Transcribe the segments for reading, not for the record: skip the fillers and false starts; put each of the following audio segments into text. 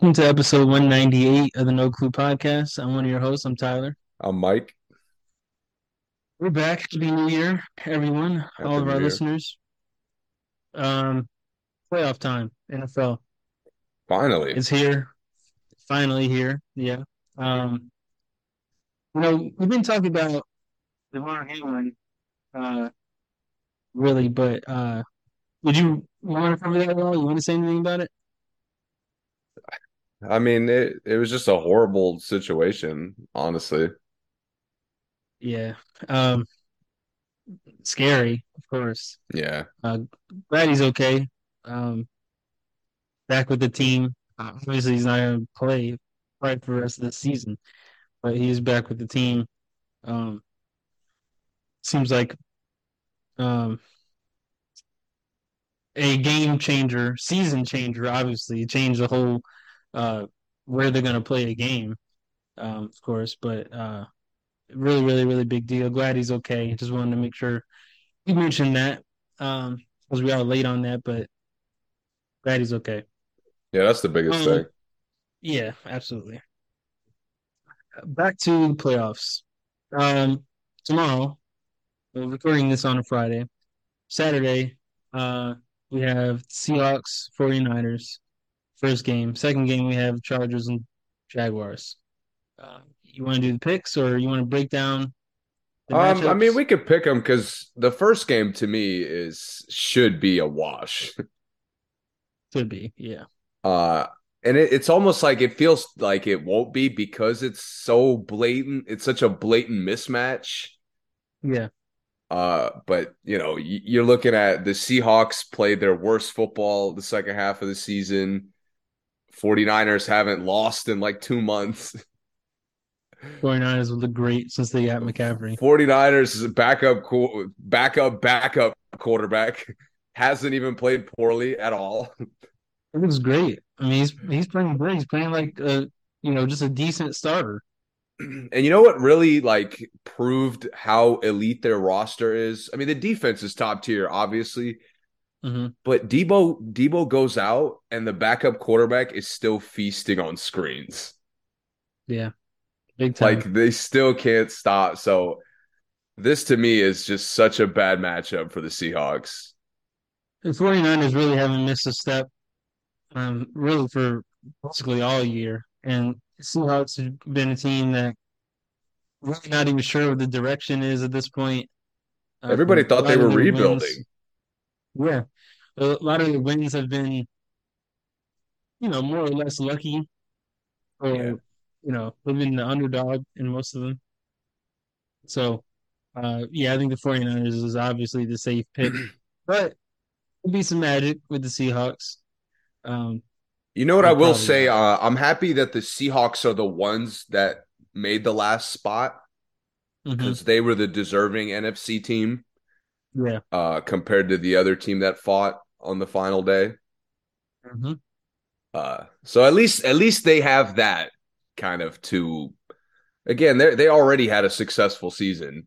Welcome to episode 198 of the No Clue Podcast. I'm one of your hosts. I'm Tyler. I'm Mike. We're back. Happy New Year, everyone. All of our listeners. Playoff time, NFL. Finally. It's here. Finally here. Yeah. We've been talking about Lamar Jackson, really, but would you want to cover that at all? You want to say anything about it? I mean, it was just a horrible situation, honestly. Yeah. Scary, of course. Yeah. Glad he's okay. Back with the team. Obviously, he's not going to play right for the rest of the season, but he's back with the team. Seems like a game changer, season changer, obviously. It changed the whole where they're going to play a game, of course, but really, really, really big deal. Glad he's okay. Just wanted to make sure you mentioned that because we are late on that, but glad he's okay. Yeah, that's the biggest thing. Yeah, absolutely. Back to the playoffs. Tomorrow, we're recording this on a Friday. Saturday, we have Seahawks, 49ers. First game. Second game, we have Chargers and Jaguars. You want to do the picks, or you want to break down the matchups? I mean, we could pick them because the first game to me should be a wash. Could be, yeah. And it's almost like it feels like it won't be because it's so blatant. It's such a blatant mismatch. Yeah. But, you're looking at the Seahawks played their worst football the second half of the season. 49ers haven't lost in like 2 months. 49ers look great since they got McCaffrey. 49ers is a backup quarterback. Hasn't even played poorly at all. It looks great. I mean, he's playing great. He's playing like just a decent starter. And you know what really like proved how elite their roster is? I mean, the defense is top tier, obviously. Mm-hmm. But Debo goes out, and the backup quarterback is still feasting on screens. Yeah, big time. Like they still can't stop. So this to me is just such a bad matchup for the Seahawks. The 49ers really haven't missed a step, really for basically all year, and the Seahawks have been a team that really not even sure what the direction is at this point. Everybody thought they were rebuilding. Yeah, a lot of the wins have been, more or less lucky. Or, they've been the underdog in most of them. So, I think the 49ers is obviously the safe pick. But there'll be some magic with the Seahawks. You know what I will say? I'm happy that the Seahawks are the ones that made the last spot because they were the deserving NFC team. Yeah. Compared to the other team that fought on the final day. Mm-hmm. So at least they have that kind of to. Again, they already had a successful season.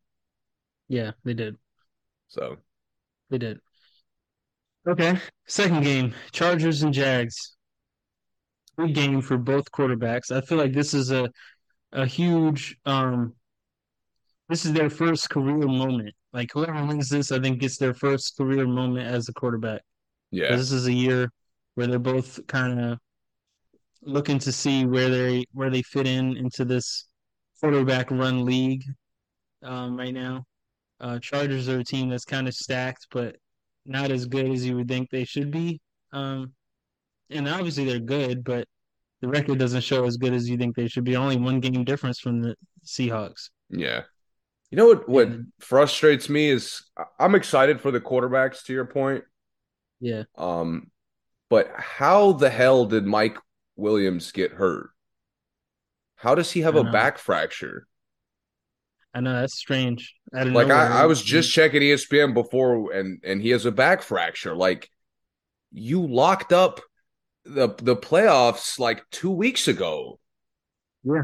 Yeah, they did. So they did. Okay, second game: Chargers and Jags. Good game for both quarterbacks. I feel like this is a huge. This is their first career moment. Like, whoever wins this, I think, gets their first career moment as a quarterback. Yeah. This is a year where they're both kind of looking to see where they fit into this quarterback run league right now. Chargers are a team that's kind of stacked, but not as good as you would think they should be. And obviously they're good, but the record doesn't show as good as you think they should be. Only one game difference from the Seahawks. Yeah. You know what frustrates me is I'm excited for the quarterbacks, to your point. Yeah. But how the hell did Mike Williams get hurt? How does he have a back fracture? I know, that's strange. I was just checking ESPN before, and he has a back fracture. Like, you locked up the playoffs like 2 weeks ago. Yeah.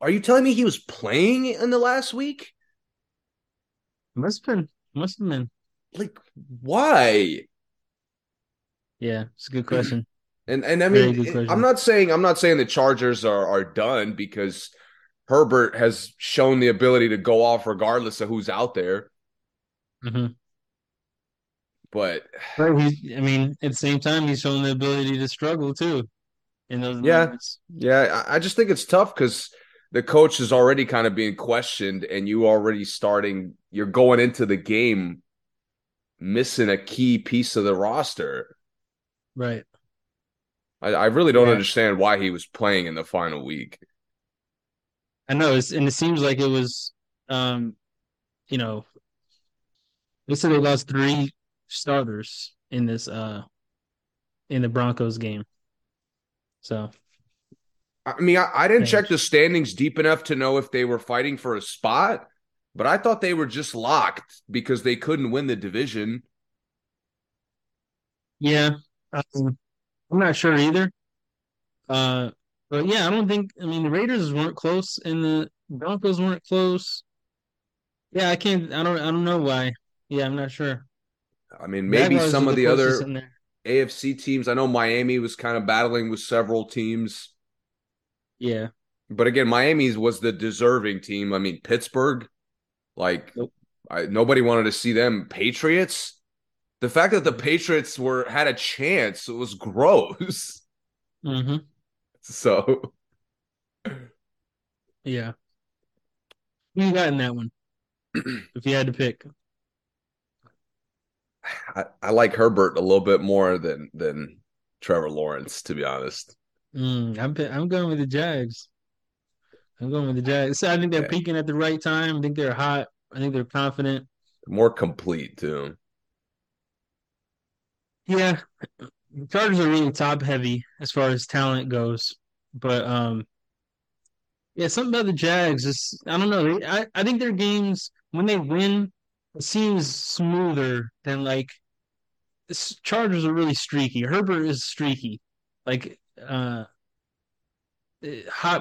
Are you telling me he was playing in the last week? Must have been. Like, why? Yeah, it's a good question. And I mean, I'm not saying the Chargers are done, because Herbert has shown the ability to go off regardless of who's out there. Mm-hmm. But I mean, at the same time, he's shown the ability to struggle too. In those moments. Yeah. I just think it's tough because the coach is already kind of being questioned, and you're going into the game missing a key piece of the roster. Right. I really don't understand why he was playing in the final week. I know, and it seems like it was, they said they lost 3 starters in this, in the Broncos game. So, I mean, I didn't check the standings deep enough to know if they were fighting for a spot, but I thought they were just locked because they couldn't win the division. Yeah. I'm not sure either. But yeah, the Raiders weren't close and the Broncos weren't close. Yeah, I don't know why. Yeah, I'm not sure. I mean, maybe some of the other AFC teams. I know Miami was kind of battling with several teams. Yeah. But again, Miami's was the deserving team. I mean, Pittsburgh, nope. Nobody wanted to see them. Patriots. The fact that the Patriots had a chance was gross. Mm-hmm. So, yeah, who you got in that one? If you had to pick, I like Herbert a little bit more than Trevor Lawrence, to be honest. I'm going with the Jags. So I think they're peaking at the right time. I think they're hot. I think they're confident. More complete too. Yeah, the Chargers are really top-heavy as far as talent goes. But, something about the Jags is, I don't know. I think their games, when they win, it seems smoother than, Chargers are really streaky. Herbert is streaky. Hot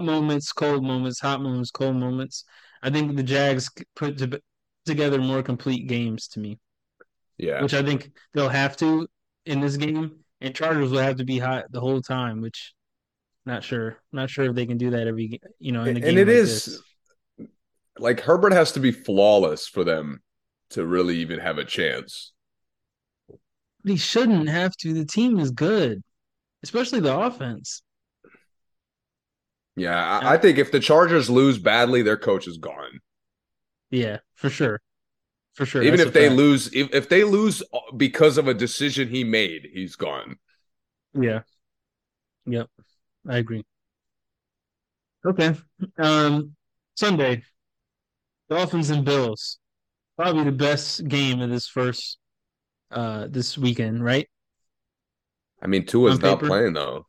moments, cold moments, hot moments, cold moments. I think the Jags put together more complete games to me. Yeah. Which I think they'll have to in this game, and Chargers will have to be hot the whole time, which not sure if they can do that every in a game. And it is Herbert has to be flawless for them to really even have a chance. But he shouldn't have to. The team is good, especially the offense. Yeah, I think if the Chargers lose badly, their coach is gone. Yeah, for sure. For sure. Even if they lose, if they lose because of a decision he made, he's gone. Yeah. Yep. I agree. Okay. Sunday, Dolphins and Bills. Probably the best game of this this weekend, right? I mean, Tua's not playing though.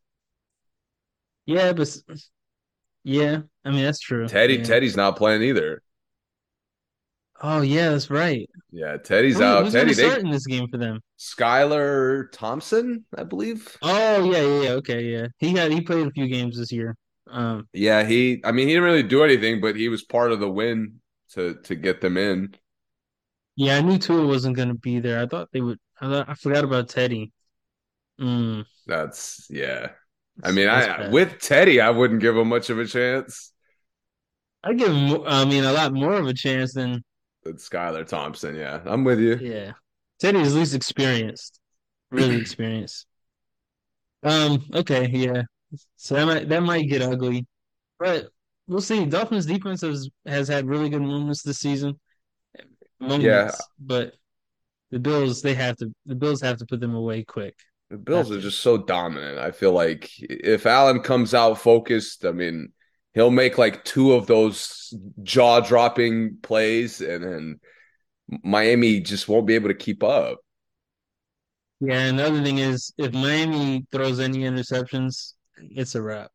Yeah, that's true. Teddy's not playing either. Oh, yeah, that's right. Yeah, Teddy's out. Who's Teddy starting this game for them? Skylar Thompson, I believe. Oh, yeah, okay, yeah. He played a few games this year. He didn't really do anything, but he was part of the win to get them in. Yeah, I knew Tua wasn't going to be there. I thought they would. I forgot about Teddy. With Teddy, I wouldn't give him much of a chance. I give him, a lot more of a chance than Skylar Thompson, yeah. I'm with you. Yeah. Teddy is least experienced. Really experienced. Okay, yeah. So that might get ugly. But we'll see. Dolphins defense has had really good moments this season. But the Bills have to put them away quick. The Bills are just so dominant. I feel like if Allen comes out focused, he'll make 2 of those jaw-dropping plays, and then Miami just won't be able to keep up. Yeah, and the other thing is, if Miami throws any interceptions, it's a wrap.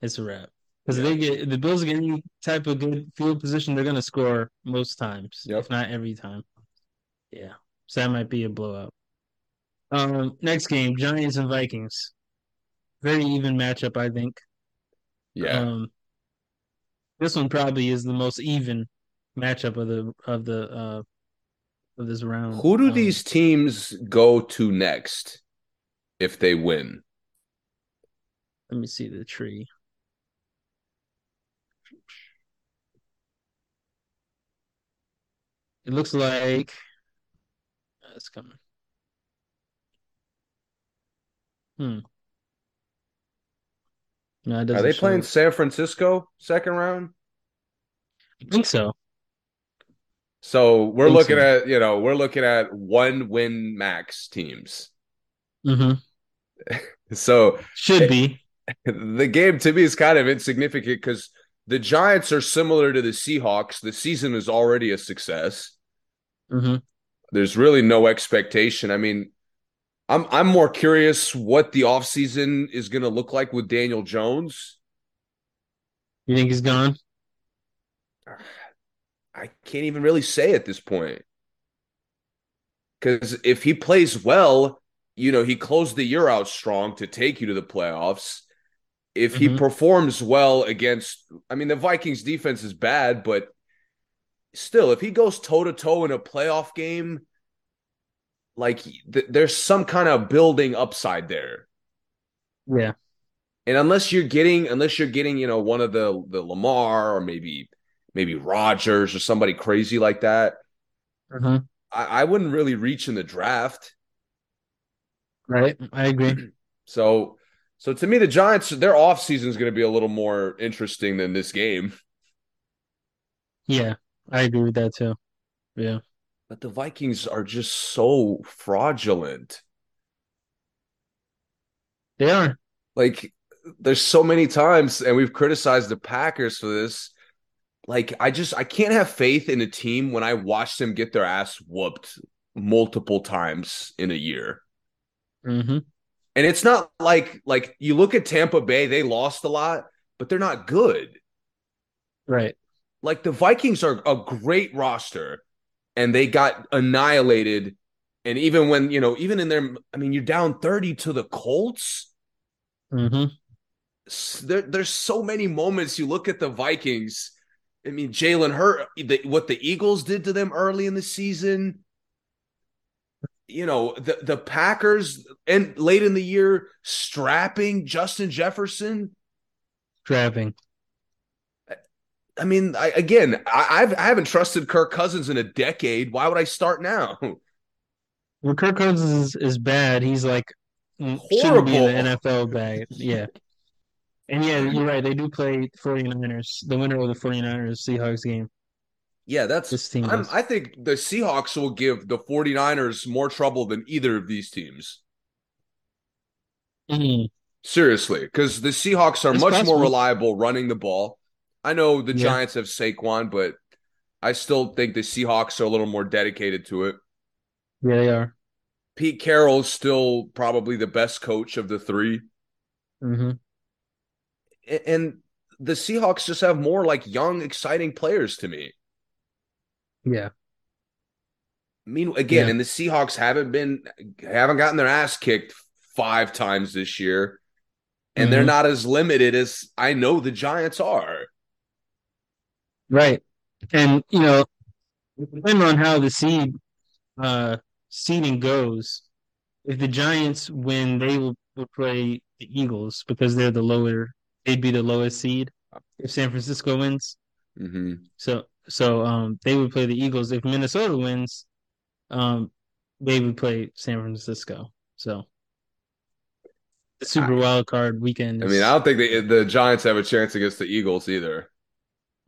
It's a wrap. Because if the Bills get any type of good field position, they're going to score most times, if not every time. Yeah, so that might be a blowout. Next game, Giants and Vikings. Very even matchup, I think. Yeah, this one probably is the most even matchup of this round. Who do these teams go to next if they win? Let me see the tree. It looks like it's coming. No, it doesn't. Are they playing it. San Francisco second round? I think so. So we're looking at, you know, we're looking at one win max teams. Mm-hmm. So should be. The game to me is kind of insignificant because the Giants are similar to the Seahawks. The season is already a success. Mm-hmm. There's really no expectation. I mean, I'm more curious what the offseason is going to look like with Daniel Jones. You think he's gone? I can't even really say at this point. Because if he plays well, you know, he closed the year out strong to take you to the playoffs. If he performs well against, I mean, the Vikings defense is bad, but still, if he goes toe-to-toe in a playoff game, like there's some kind of building upside there. Yeah. And unless you're getting, you know, one of the Lamar or maybe Rodgers or somebody crazy like that, I wouldn't really reach in the draft. Right. I agree. So to me, the Giants, their offseason is going to be a little more interesting than this game. Yeah, I agree with that too. Yeah. But the Vikings are just so fraudulent. They are. Like, there's so many times, and we've criticized the Packers for this. Like, I can't have faith in a team when I watch them get their ass whooped multiple times in a year. Mm-hmm. And it's not like you look at Tampa Bay, they lost a lot, but they're not good. Right. Like, the Vikings are a great roster. And they got annihilated. And even when, you know, even in their, I mean, you're down 30 to the Colts. Mm-hmm. There's so many moments you look at the Vikings. I mean, Jalen Hurts, what the Eagles did to them early in the season. You know, the Packers and late in the year strapping Justin Jefferson. Strapping. I mean, I haven't trusted Kirk Cousins in a decade. Why would I start now? When Kirk Cousins is bad, he's like horrible. Shouldn't be in the NFL bag. Yeah. And yeah, you're right. They do play 49ers, the winner of the 49ers Seahawks game. Yeah, that's this team. I think the Seahawks will give the 49ers more trouble than either of these teams. Mm-hmm. Seriously, because the Seahawks are much more reliable running the ball. I know the Giants have Saquon, but I still think the Seahawks are a little more dedicated to it. Yeah, they are. Pete Carroll's still probably the best coach of the three. Mm-hmm. And the Seahawks just have more, like, young, exciting players to me. Yeah. I mean, again, and the Seahawks haven't gotten their ass kicked 5 times this year, and they're not as limited as I know the Giants are. Right. And, you know, depending on how the seeding goes, if the Giants win, they will play the Eagles because they'd be the lowest seed if San Francisco wins. Mm-hmm. So they would play the Eagles. If Minnesota wins, they would play San Francisco. So the Super Wild Card weekend. I mean, I don't think the Giants have a chance against the Eagles either.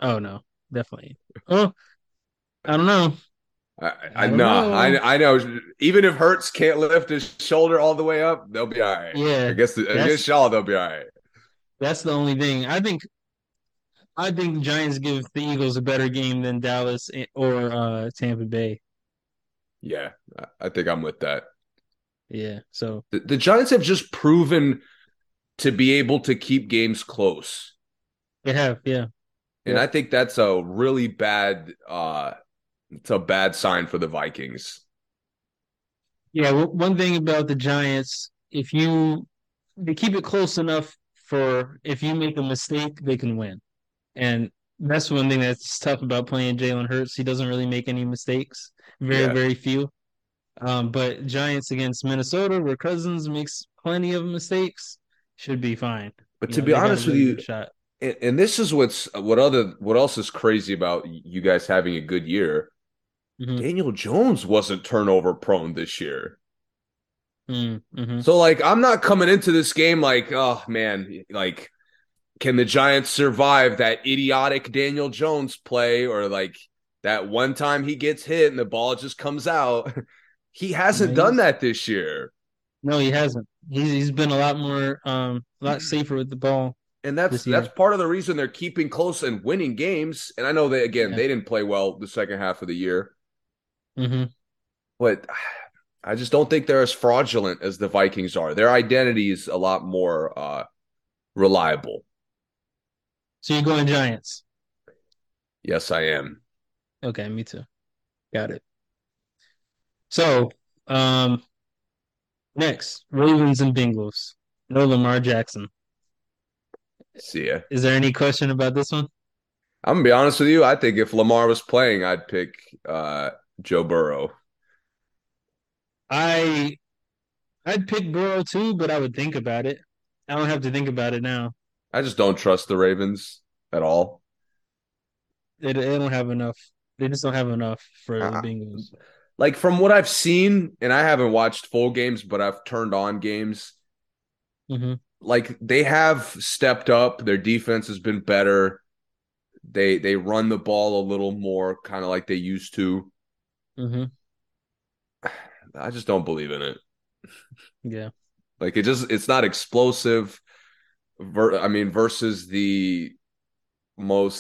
Oh, no. Definitely. Oh, I don't know. I know. Even if Hurts can't lift his shoulder all the way up, they'll be all right. Yeah, I guess against Shaw, they'll be all right. That's the only thing. I think the Giants give the Eagles a better game than Dallas or Tampa Bay. Yeah, I think I'm with that. Yeah. So the Giants have just proven to be able to keep games close. They have, yeah. And I think that's a really bad it's a bad sign for the Vikings. Yeah, one thing about the Giants, they keep it close enough for if you make a mistake, they can win. And that's one thing that's tough about playing Jalen Hurts. He doesn't really make any mistakes, very few. But Giants against Minnesota, where Cousins makes plenty of mistakes, should be fine. But to be honest with you, and this is what else is crazy about you guys having a good year. Mm-hmm. Daniel Jones wasn't turnover prone this year. Mm-hmm. So, like, I'm not coming into this game like, oh, man, like, can the Giants survive that idiotic Daniel Jones play or, like, that one time he gets hit and the ball just comes out? He hasn't done that this year. No, he hasn't. He's been a lot more, a lot safer with the ball. And that's part of the reason they're keeping close and winning games. And I know that, again, they didn't play well the second half of the year. Mm-hmm. But I just don't think they're as fraudulent as the Vikings are. Their identity is a lot more reliable. So you're going Giants? Yes, I am. Okay, me too. Got it. So next, Ravens and Bengals. No Lamar Jackson. See ya. Is there any question about this one? I'm going to be honest with you. I think if Lamar was playing, I'd pick Joe Burrow. I'd pick Burrow too, but I would think about it. I don't have to think about it now. I just don't trust the Ravens at all. They don't have enough. They just don't have enough for the Bengals. Like, from what I've seen, and I haven't watched full games, but I've turned on games. Mm-hmm. Like, they have stepped up. Their defense has been better. They run the ball a little more, kind of like they used to. Mm-hmm. I just don't believe in it. Yeah. Like, it's not explosive. Versus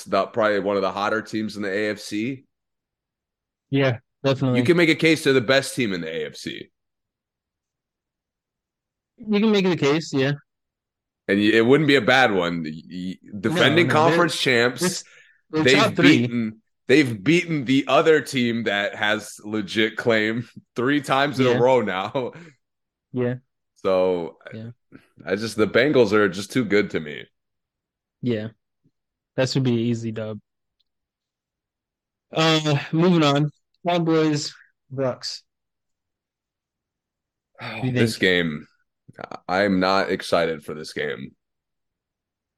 probably one of the hotter teams in the AFC. Yeah, definitely. You can make a case they're the best team in the AFC. You can make the case, yeah. And it wouldn't be a bad one. Defending conference champs, they've beaten the other team that has legit claim 3 times in a row now. Yeah. So the Bengals are just too good to me. Yeah. That should be an easy dub. Moving on. Cowboys, Bucks. This game, I'm not excited for this game.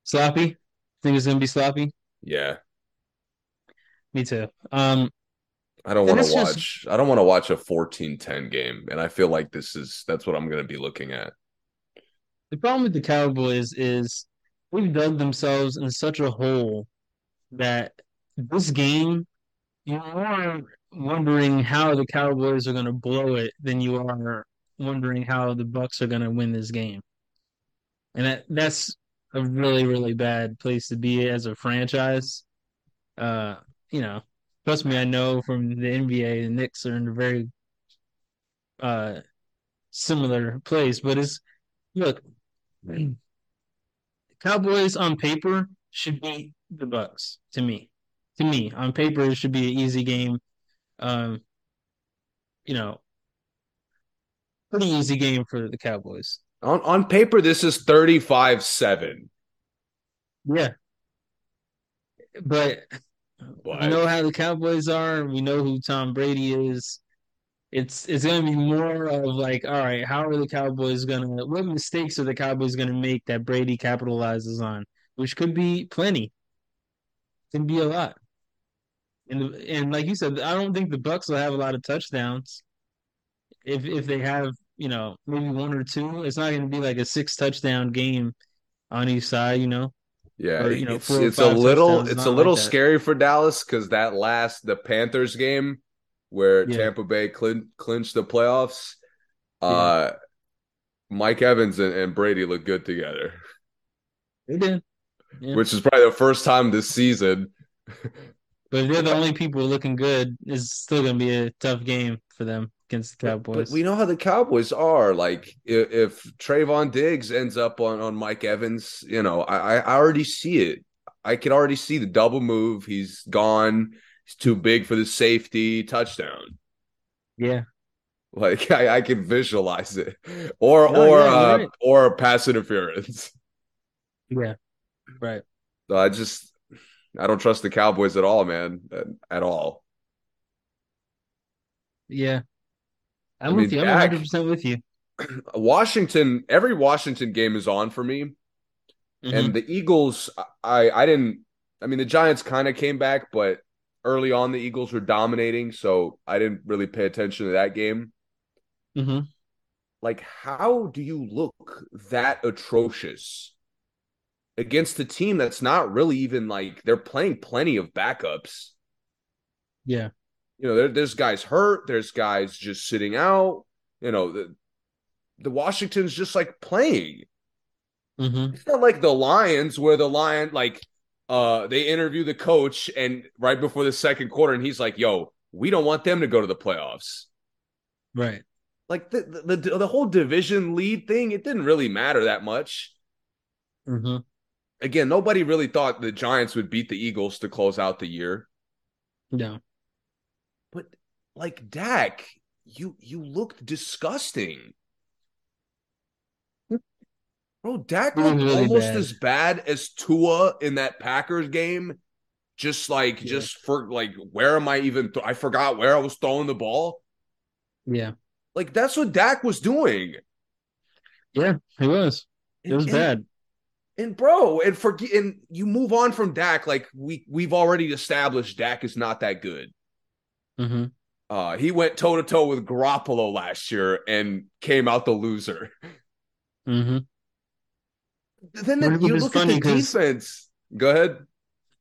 Sloppy? Think it's going to be sloppy? Yeah. Me too. I don't want to watch a 14-10 game, and I feel like that's what I'm going to be looking at. The problem with the Cowboys is we've dug themselves in such a hole that this game, you are wondering how the Cowboys are going to blow it than you are wondering how the Bucks are going to win this game. And that's a really, really bad place to be as a franchise. Trust me, I know from the NBA, the Knicks are in a very similar place. But look, the Cowboys on paper should beat the Bucks to me. To me, on paper, it should be an easy game. Pretty easy game for the Cowboys. On paper, this is 35-7. Yeah. But we know how the Cowboys are. We know who Tom Brady is. It's going to be more of like, all right, how are the Cowboys what mistakes are the Cowboys going to make that Brady capitalizes on? Which could be plenty. It can be a lot. And like you said, I don't think the Bucks will have a lot of touchdowns. If they have, maybe one or two, it's not going to be like a 6-touchdown game on each side, Yeah, or, it's a little scary for Dallas because the Panthers game where Tampa Bay clinched the playoffs, Mike Evans and Brady looked good together. They did, which is probably the first time this season. But if they're the only people looking good, it's still going to be a tough game for them against the Cowboys. But we know how the Cowboys are. Like, if Trayvon Diggs ends up on Mike Evans, I already see it. I can already see the double move. He's gone. He's too big for the safety. Touchdown. Yeah. Like, I can visualize it. Or pass interference. Yeah. Right. So I don't trust the Cowboys at all, man. At all. Yeah. I'm with you. I'm 100% with you. Every Washington game is on for me. Mm-hmm. And the Eagles, I mean, the Giants kind of came back, but early on the Eagles were dominating, so I didn't really pay attention to that game. Mm-hmm. Like, how do you look that atrocious against a team that's not really even, like, they're playing plenty of backups? Yeah. You know, there's guys hurt. There's guys just sitting out. You know, the Washington's just, like, playing. Mm-hmm. It's not like the Lions where the Lion, like, they interview the coach and right before the second quarter, and he's like, yo, we don't want them to go to the playoffs. Right. Like, the whole division lead thing, it didn't really matter that much. Mm-hmm. Again, nobody really thought the Giants would beat the Eagles to close out the year. No. But, like, Dak, you looked disgusting. Bro, Dak looked really almost bad. As bad as Tua in that Packers game. I forgot where I was throwing the ball. Yeah. Like, that's what Dak was doing. Yeah, he was. It was bad. And, bro, and you move on from Dak. Like, we've already established Dak is not that good. Mm-hmm. He went toe-to-toe with Garoppolo last year and came out the loser. Mm-hmm. Then you look at the defense. Go ahead.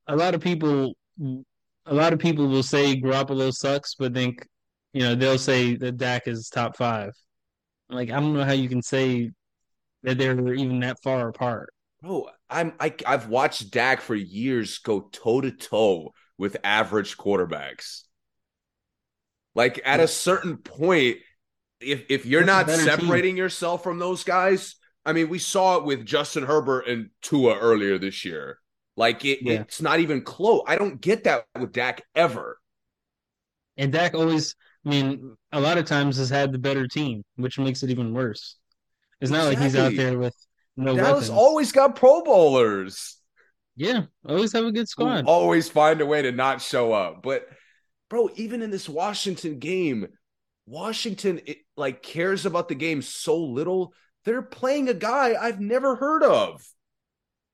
A lot of people will say Garoppolo sucks, but think, you know, they'll say that Dak is top five. Like, I don't know how you can say that they're even that far apart. Oh, I've watched Dak for years go toe to toe with average quarterbacks. Like, at a certain point, if you're not separating yourself from those guys. I mean, we saw it with Justin Herbert and Tua earlier this year. Like, it's not even close. I don't get that with Dak ever. And Dak always, I mean, a lot of times has had the better team, which makes it even worse. It's not like he's out there with no Dallas weapons. Always got Pro Bowlers. Yeah, always have a good squad. Always find a way to not show up. But, bro, even in this Washington game, Washington, like, cares about the game so little. They're playing a guy I've never heard of.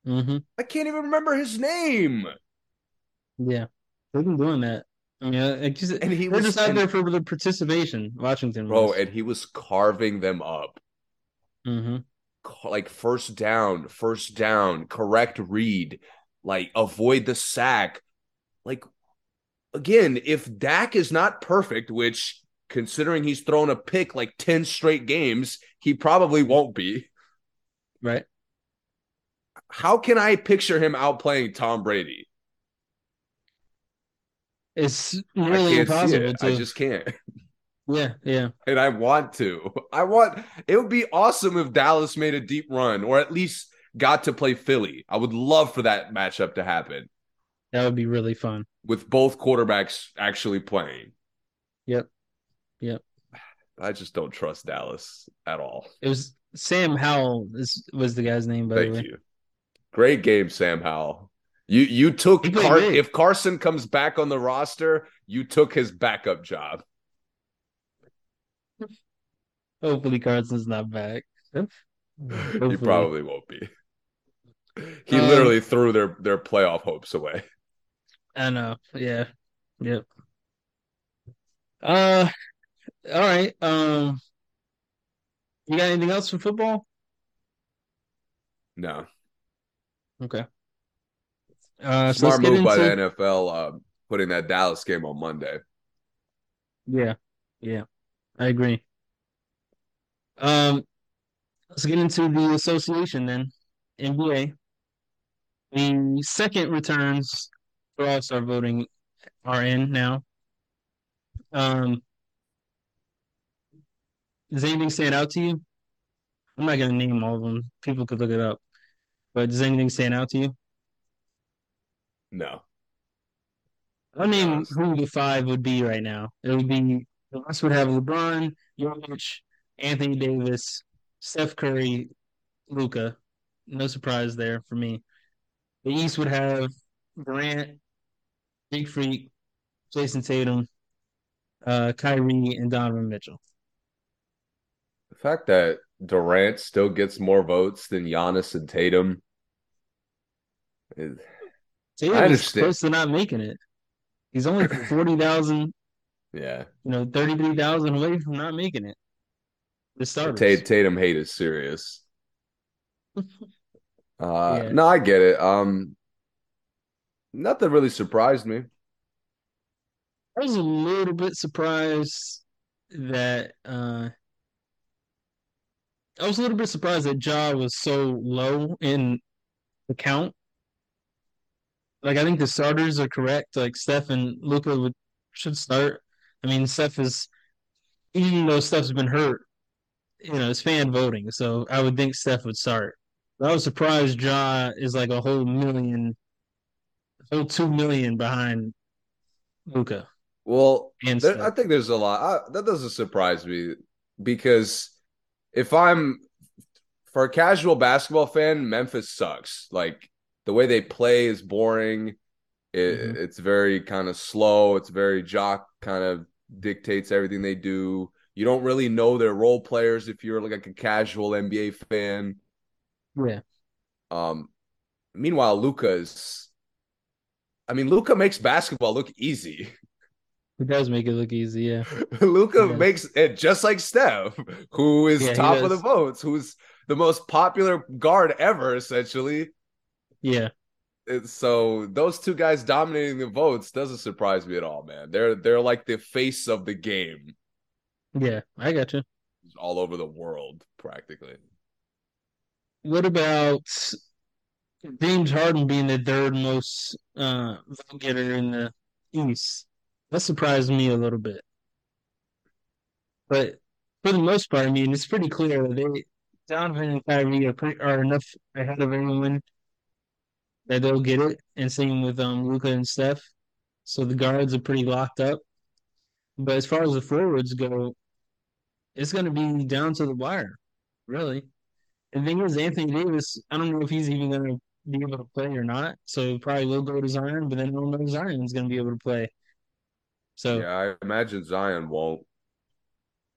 Mm-hmm. I can't even remember his name. Yeah, they've been doing that. I mean, and he was just out there for the participation. Washington, bro, and he was carving them up. Mm-hmm. Like, first down, correct read, like, avoid the sack. Like, again, if Dak is not perfect, which, considering he's thrown a pick like 10 straight games, he probably won't be. Right. How can I picture him outplaying Tom Brady? It's really impossible. I just can't. Yeah, yeah. And I want to. It would be awesome if Dallas made a deep run or at least got to play Philly. I would love for that matchup to happen. That would be really fun. With both quarterbacks actually playing. Yep. Yeah, I just don't trust Dallas at all. It was Sam Howell. This was the guy's name, by the way. Thank you. Great game, Sam Howell. You took if Carson comes back on the roster, you took his backup job. Hopefully, Carson's not back. He probably won't be. He literally threw their playoff hopes away. I know. Yeah. Yep. All right. You got anything else for football? No. Okay. Smart move by the NFL, putting that Dallas game on Monday. Yeah. Yeah. I agree. Let's get into the association then. NBA. The second returns for All-Star voting are in now. Does anything stand out to you? I'm not going to name all of them. People could look it up. But does anything stand out to you? No. I'll name who the five would be right now. It would be the Bucks would have LeBron, Jokic, Anthony Davis, Steph Curry, Luka. No surprise there for me. The East would have Durant, Big Freak, Jason Tatum, Kyrie, and Donovan Mitchell. The fact that Durant still gets more votes than Giannis and Tatum Tatum's close to not making it. He's only 40,000. Yeah. 33,000 away from not making it. The starters. Tatum hate is serious. No, I get it. Nothing really surprised me. I was a little bit surprised that Ja was so low in the count. Like, I think the starters are correct. Like, Steph and Luka should start. I mean, Steph is, even though Steph's been hurt, it's fan voting. So I would think Steph would start. But I was surprised Ja is like a whole 2 million behind Luka. Well, I think there's a lot. That doesn't surprise me because for a casual basketball fan, Memphis sucks. Like, the way they play is boring. It's very kind of slow. It's very jock kind of dictates everything they do. You don't really know their role players if you're like a casual NBA fan. Yeah. Meanwhile, Luka makes basketball look easy. It does make it look easy, yeah. Luka makes it just like Steph, who is top of the votes, who's the most popular guard ever, essentially. Yeah. So those two guys dominating the votes doesn't surprise me at all, man. They're like the face of the game. Yeah, I got you. All over the world, practically. What about James Harden being the third most vote-getter in the East? That surprised me a little bit. But for the most part, it's pretty clear that Donovan and Kyrie are enough ahead of everyone that they'll get it, and same with Luka and Steph. So the guards are pretty locked up. But as far as the forwards go, it's going to be down to the wire, really. The thing is, Anthony Davis, I don't know if he's even going to be able to play or not, so probably will go to Zion, but then I don't know if Zion's going to be able to play. So yeah, I imagine Zion won't.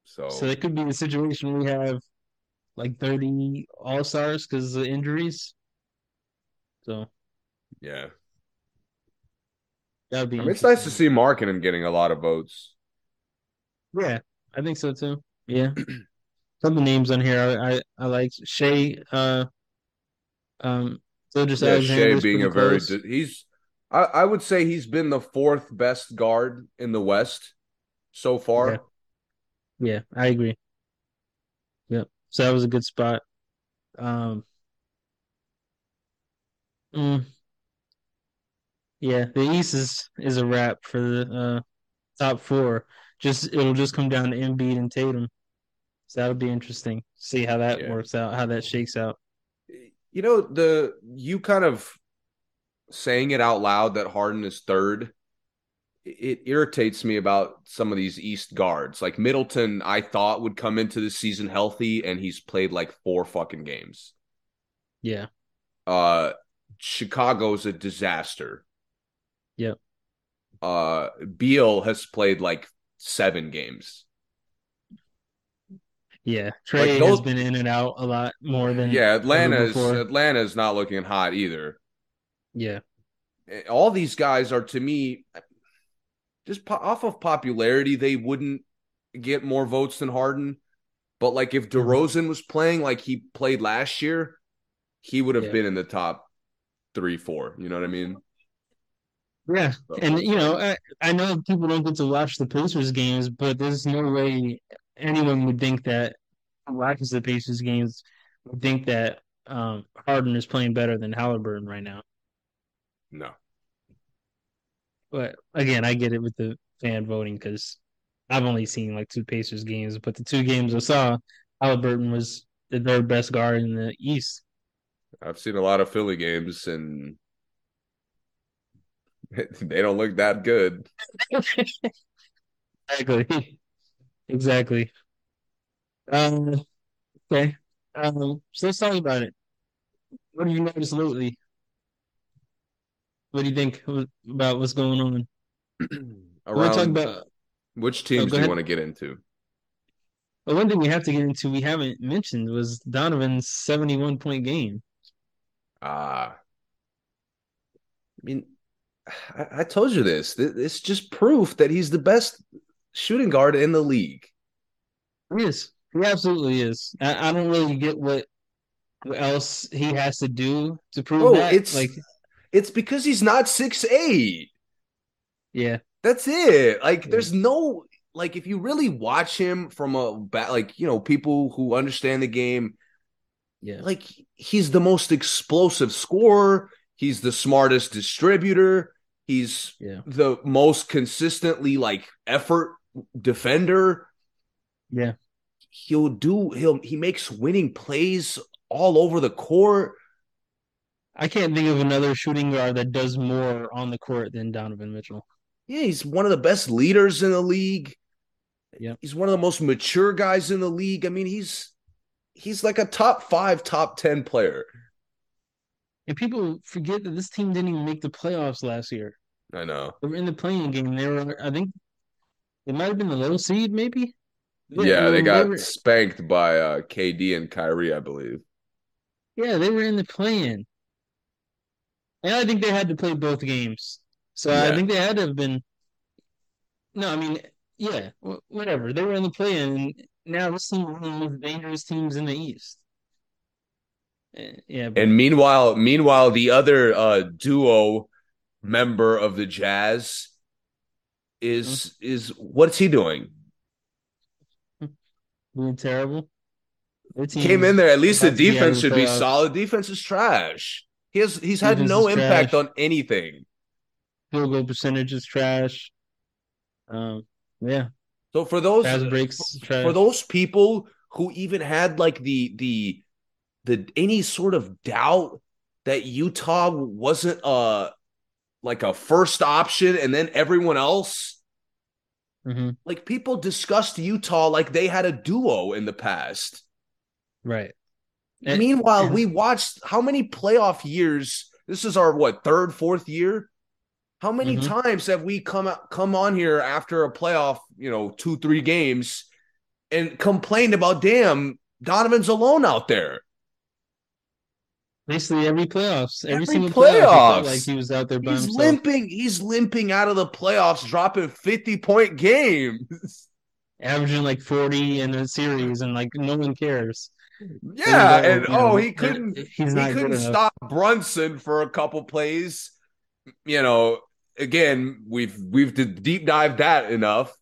So it could be a situation where we have like 30 All-Stars because of injuries. So yeah. That'd be it's nice to see Markkanen getting a lot of votes. Yeah, I think so too. Yeah. Some of the names on here I like. Shai, Shai being a close. I would say he's been the fourth best guard in the West so far. Yeah, I agree. Yep. So that was a good spot. Yeah, the East is a wrap for the top four. It'll just come down to Embiid and Tatum. So that'll be interesting to see how that works out, how that shakes out. You kind of saying it out loud that Harden is third, it irritates me about some of these East guards. Like Middleton, I thought would come into the season healthy, and he's played like four fucking games. Yeah. Chicago's a disaster. Yep. Beal has played like 7 games. Yeah, Trae has been in and out a lot more than Atlanta's not looking hot either. Yeah. All these guys are, to me, just off of popularity, they wouldn't get more votes than Harden. But like if DeRozan was playing like he played last year, he would have been in the top 3-4, you know what I mean? Yeah, so. And I know people don't get to watch the Pacers games, but there's no way anyone would think that watches the Pacers games would think that Harden is playing better than Halliburton right now. No. But again, I get it with the fan voting because I've only seen like 2 Pacers games, but the 2 games I saw, Halliburton was the third best guard in the East. I've seen a lot of Philly games, and they don't look that good. Exactly. Okay. So let's talk about it. What have you noticed lately? What do you think about what's going on? Which teams do you want to get into? Well, one thing we have to get into we haven't mentioned was Donovan's 71-point game. mean, I told you this. It's just proof that he's the best shooting guard in the league. Yes, he absolutely is. I don't really get what else he has to do to prove that. It's because he's not 6'8". Yeah. That's it. There's no – if you really watch him from a – people who understand the game, yeah. He's the most explosive scorer. He's the smartest distributor. He's the most consistently, effort defender. Yeah. He makes winning plays all over the court. I can't think of another shooting guard that does more on the court than Donovan Mitchell. Yeah, he's one of the best leaders in the league. Yeah. He's one of the most mature guys in the league. I mean, he's like a top 5, top 10 player. And people forget that this team didn't even make the playoffs last year. I know. They were in the play-in game. They were, I think, they might have been the low seed, maybe. They got spanked by KD and Kyrie, I believe. Yeah, they were in the play-in. And I think they had to play both games. So yeah. I think they had to have been. No, I mean, yeah, whatever. They were in the play-in. And now this team is one of the most dangerous teams in the East. Yeah, and meanwhile, the other duo member of the Jazz is what's he doing? Doing terrible. Came in there. At least the defense should be solid. Defense is trash. He's had no impact on anything. Field goal percentage is trash. Yeah. So for those people who even had the any sort of doubt that Utah wasn't a first option and then everyone else, people discussed Utah like they had a duo in the past. Right. Meanwhile, we watched how many playoff years, this is our, third, fourth year? How many times have we come on here after a playoff, 2-3 games and complained about, damn, Donovan's alone out there. Basically, every single playoff, he felt like he was out there by himself. He's limping out of the playoffs, dropping 50-point games, averaging 40 in a series, and no one cares. Yeah, he couldn't stop Brunson for a couple plays. Again, we've deep dived that enough,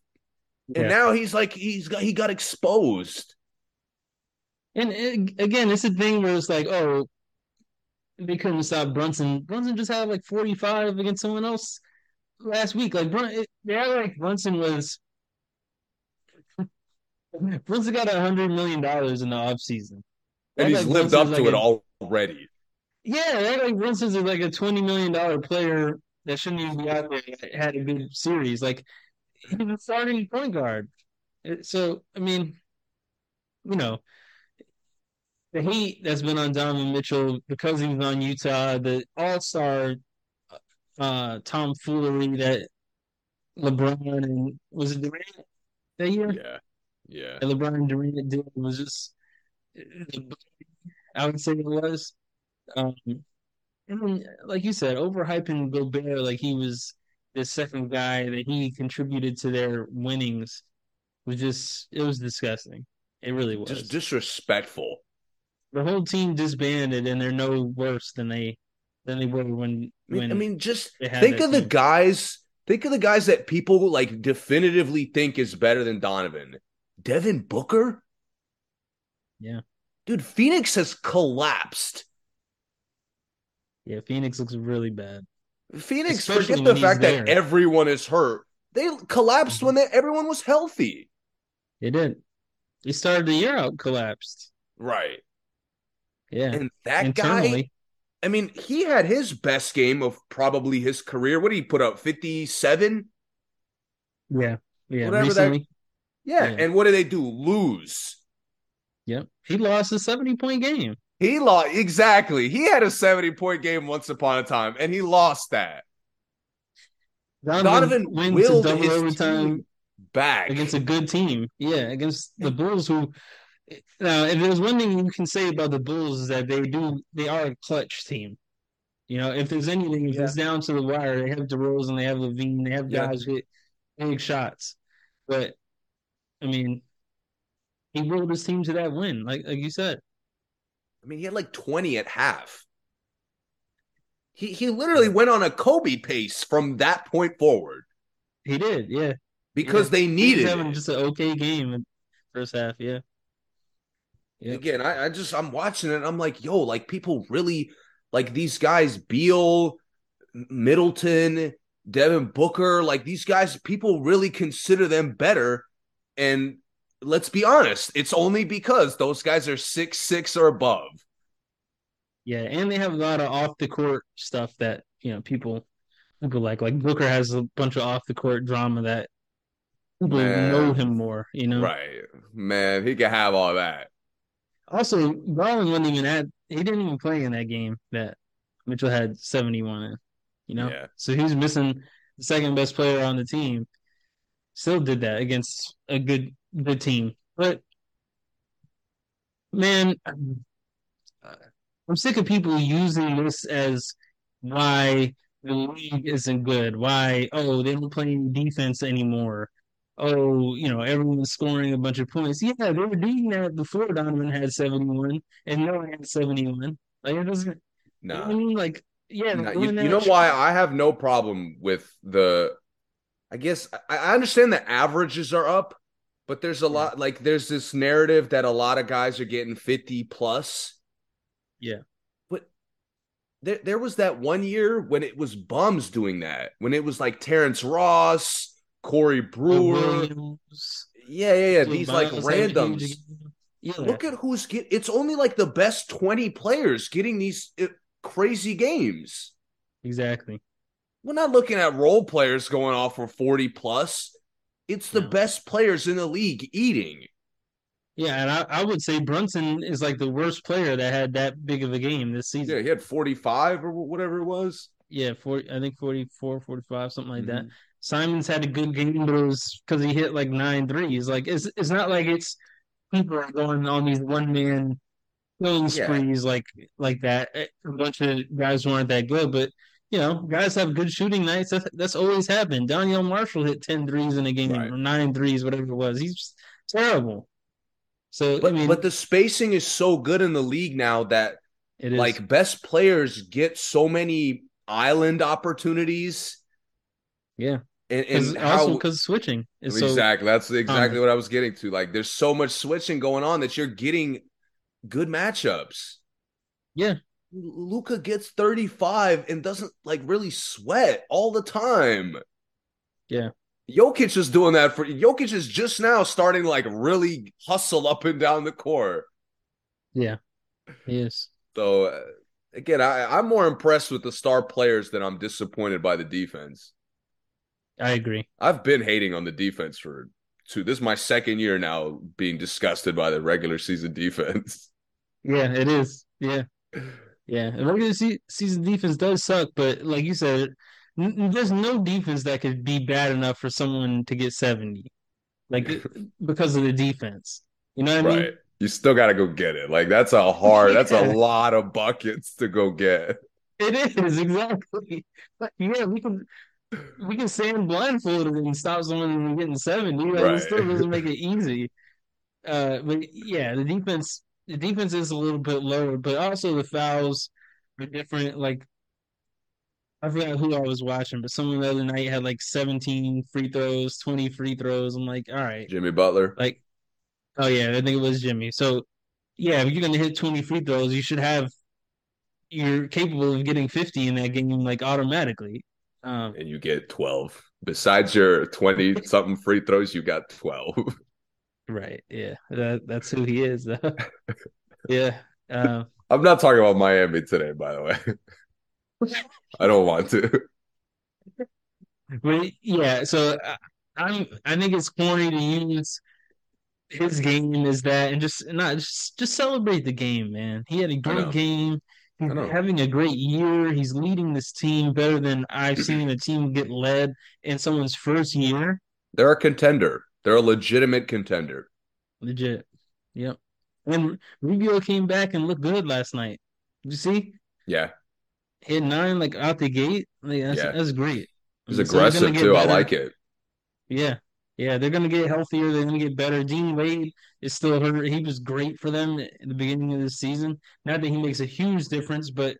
and now he's he got exposed. And again, it's a thing where it's they couldn't stop Brunson. Brunson just had 45 against someone else last week. Brunson was. Brunson got $100 million in the offseason. And he's lived up to it already. Yeah, Brunson's a $20 million player that shouldn't even be out there. Had a good series. He's a starting point guard. So I mean, the hate that's been on Donovan Mitchell because he was on Utah, the all-star tomfoolery that LeBron and – was it Durant that year? Yeah, yeah. That LeBron and Durant did was just – I would say it was. And like you said, overhyping Gobert he was the second guy that he contributed to their winnings was just – it was disgusting. It really was. Just disrespectful. The whole team disbanded, and they're no worse than they were when I mean, just think of the guys. Think of the guys that people definitively think is better than Donovan. Devin Booker? Yeah. Dude, Phoenix has collapsed. Yeah, Phoenix looks really bad. Phoenix, especially forget the fact that everyone is hurt. They collapsed when everyone was healthy. They did. They started the year out collapsed. Right. Yeah, and that guy, I mean, he had his best game of probably his career. What did he put up, 57? Yeah, whatever recently. And what did they do? Lose. Yep, he lost a 70-point game. He lost, exactly. He had a 70-point game once upon a time, and he lost that. Donovan willed double overtime back against a good team. Yeah, against the Bulls who... Now, if there's one thing you can say about the Bulls is that they are a clutch team. You know, if there's anything, if it's down to the wire, they have DeRozan, they have Levine, they have guys who hit big shots. But, I mean, he willed his team to that win, like you said. I mean, he had like 20 at half. He literally went on a Kobe pace from that point forward. He did, yeah. Because they needed he was having just an okay game in the first half, yeah. Yep. Again, I'm watching it and I'm like, yo, like people really like these guys, Beal, Middleton, Devin Booker, like these guys, people really consider them better. And let's be honest, it's only because those guys are 6'6" or above. Yeah, and they have a lot of off the court stuff that, you know, people like. Like Booker has a bunch of off the court drama that people know him more, you know. Right. Man, he can have all that. Also, Garland wasn't even he didn't even play in that game that Mitchell had 71 in, you know? Yeah. So he was missing the second best player on the team. Still did that against a good team. But, man, I'm sick of people using this as why the league isn't good. Why, they don't play defense anymore. Oh, you know, everyone's scoring a bunch of points. Yeah, they were doing that before Donovan had 71 and no one had 71. Like, it doesn't. No. I mean, like, yeah. Nah, you know why I have no problem with the. I guess I understand that averages are up, but there's a lot, like, there's this narrative that a lot of guys are getting 50 plus. Yeah. But there was that one year when it was bums doing that, when it was like Terrence Ross, Corey Brewer. Yeah. These like randoms. Yeah. Look at who's it's only like the best 20 players getting these crazy games. Exactly. We're not looking at role players going off for 40 plus. It's the best players in the league eating. Yeah, and I would say Brunson is like the worst player that had that big of a game this season. Yeah, he had 45 or whatever it was. Yeah, 40, I think 44, 45, something like that. Simons had a good game, but it was because he hit like 9 threes. Like, it's not like it's people are going on these one-man killing sprees like that. A bunch of guys weren't that good, but, you know, guys have good shooting nights. That's always happened. Daniel Marshall hit 10 threes in a game, or 9 threes, whatever it was. He's terrible. So, but the spacing is so good in the league now that like best players get so many island opportunities. Yeah. And also because switching is exactly. So that's exactly what I was getting to. Like there's so much switching going on that you're getting good matchups. Yeah. Luka gets 35 and doesn't like really sweat all the time. Yeah. Jokic is doing that for Jokic is just now starting to like really hustle up and down the court. Yeah, he is. So again, I'm more impressed with the star players than I'm disappointed by the defense. I agree. I've been hating on the defense for two. This is my second year now being disgusted by the regular season defense. Yeah, it is. Yeah. Regular season defense does suck, but like you said. There's no defense that could be bad enough for someone to get 70, like because of the defense. You know what I mean? Right. You still got to go get it. Like that's a hard. That's a lot of buckets to go get. It is exactly. But yeah, we can stand blindfolded and stop someone from getting 70. Like, it still doesn't make it easy. But yeah, the defense is a little bit lower, but also the fouls are different. Like. I forgot who I was watching, but someone the other night had like 17 free throws, 20 free throws. I'm like, all right. Jimmy Butler? Like, oh, yeah, I think it was Jimmy. So, yeah, if you're going to hit 20 free throws, you're capable of getting 50 in that game, like, automatically. And you get 12. Besides your 20-something free throws, you got 12. Right, yeah. That's who he is, though. Yeah. I'm not talking about Miami today, by the way. I don't want to. But yeah, so I think it's corny to use his game as that and just celebrate the game, man. He had a great game. He's having a great year. He's leading this team better than I've seen a team get led in someone's first year. They're a contender. They're a legitimate contender. Legit. Yep. And Rubio came back and looked good last night. Did you see? Yeah. hit nine like out the gate. Like that's great. He's aggressive too. Better. I like it. Yeah. Yeah, they're going to get healthier. They're going to get better. Dean Wade is still hurt. He was great for them at the beginning of the season. Not that he makes a huge difference, but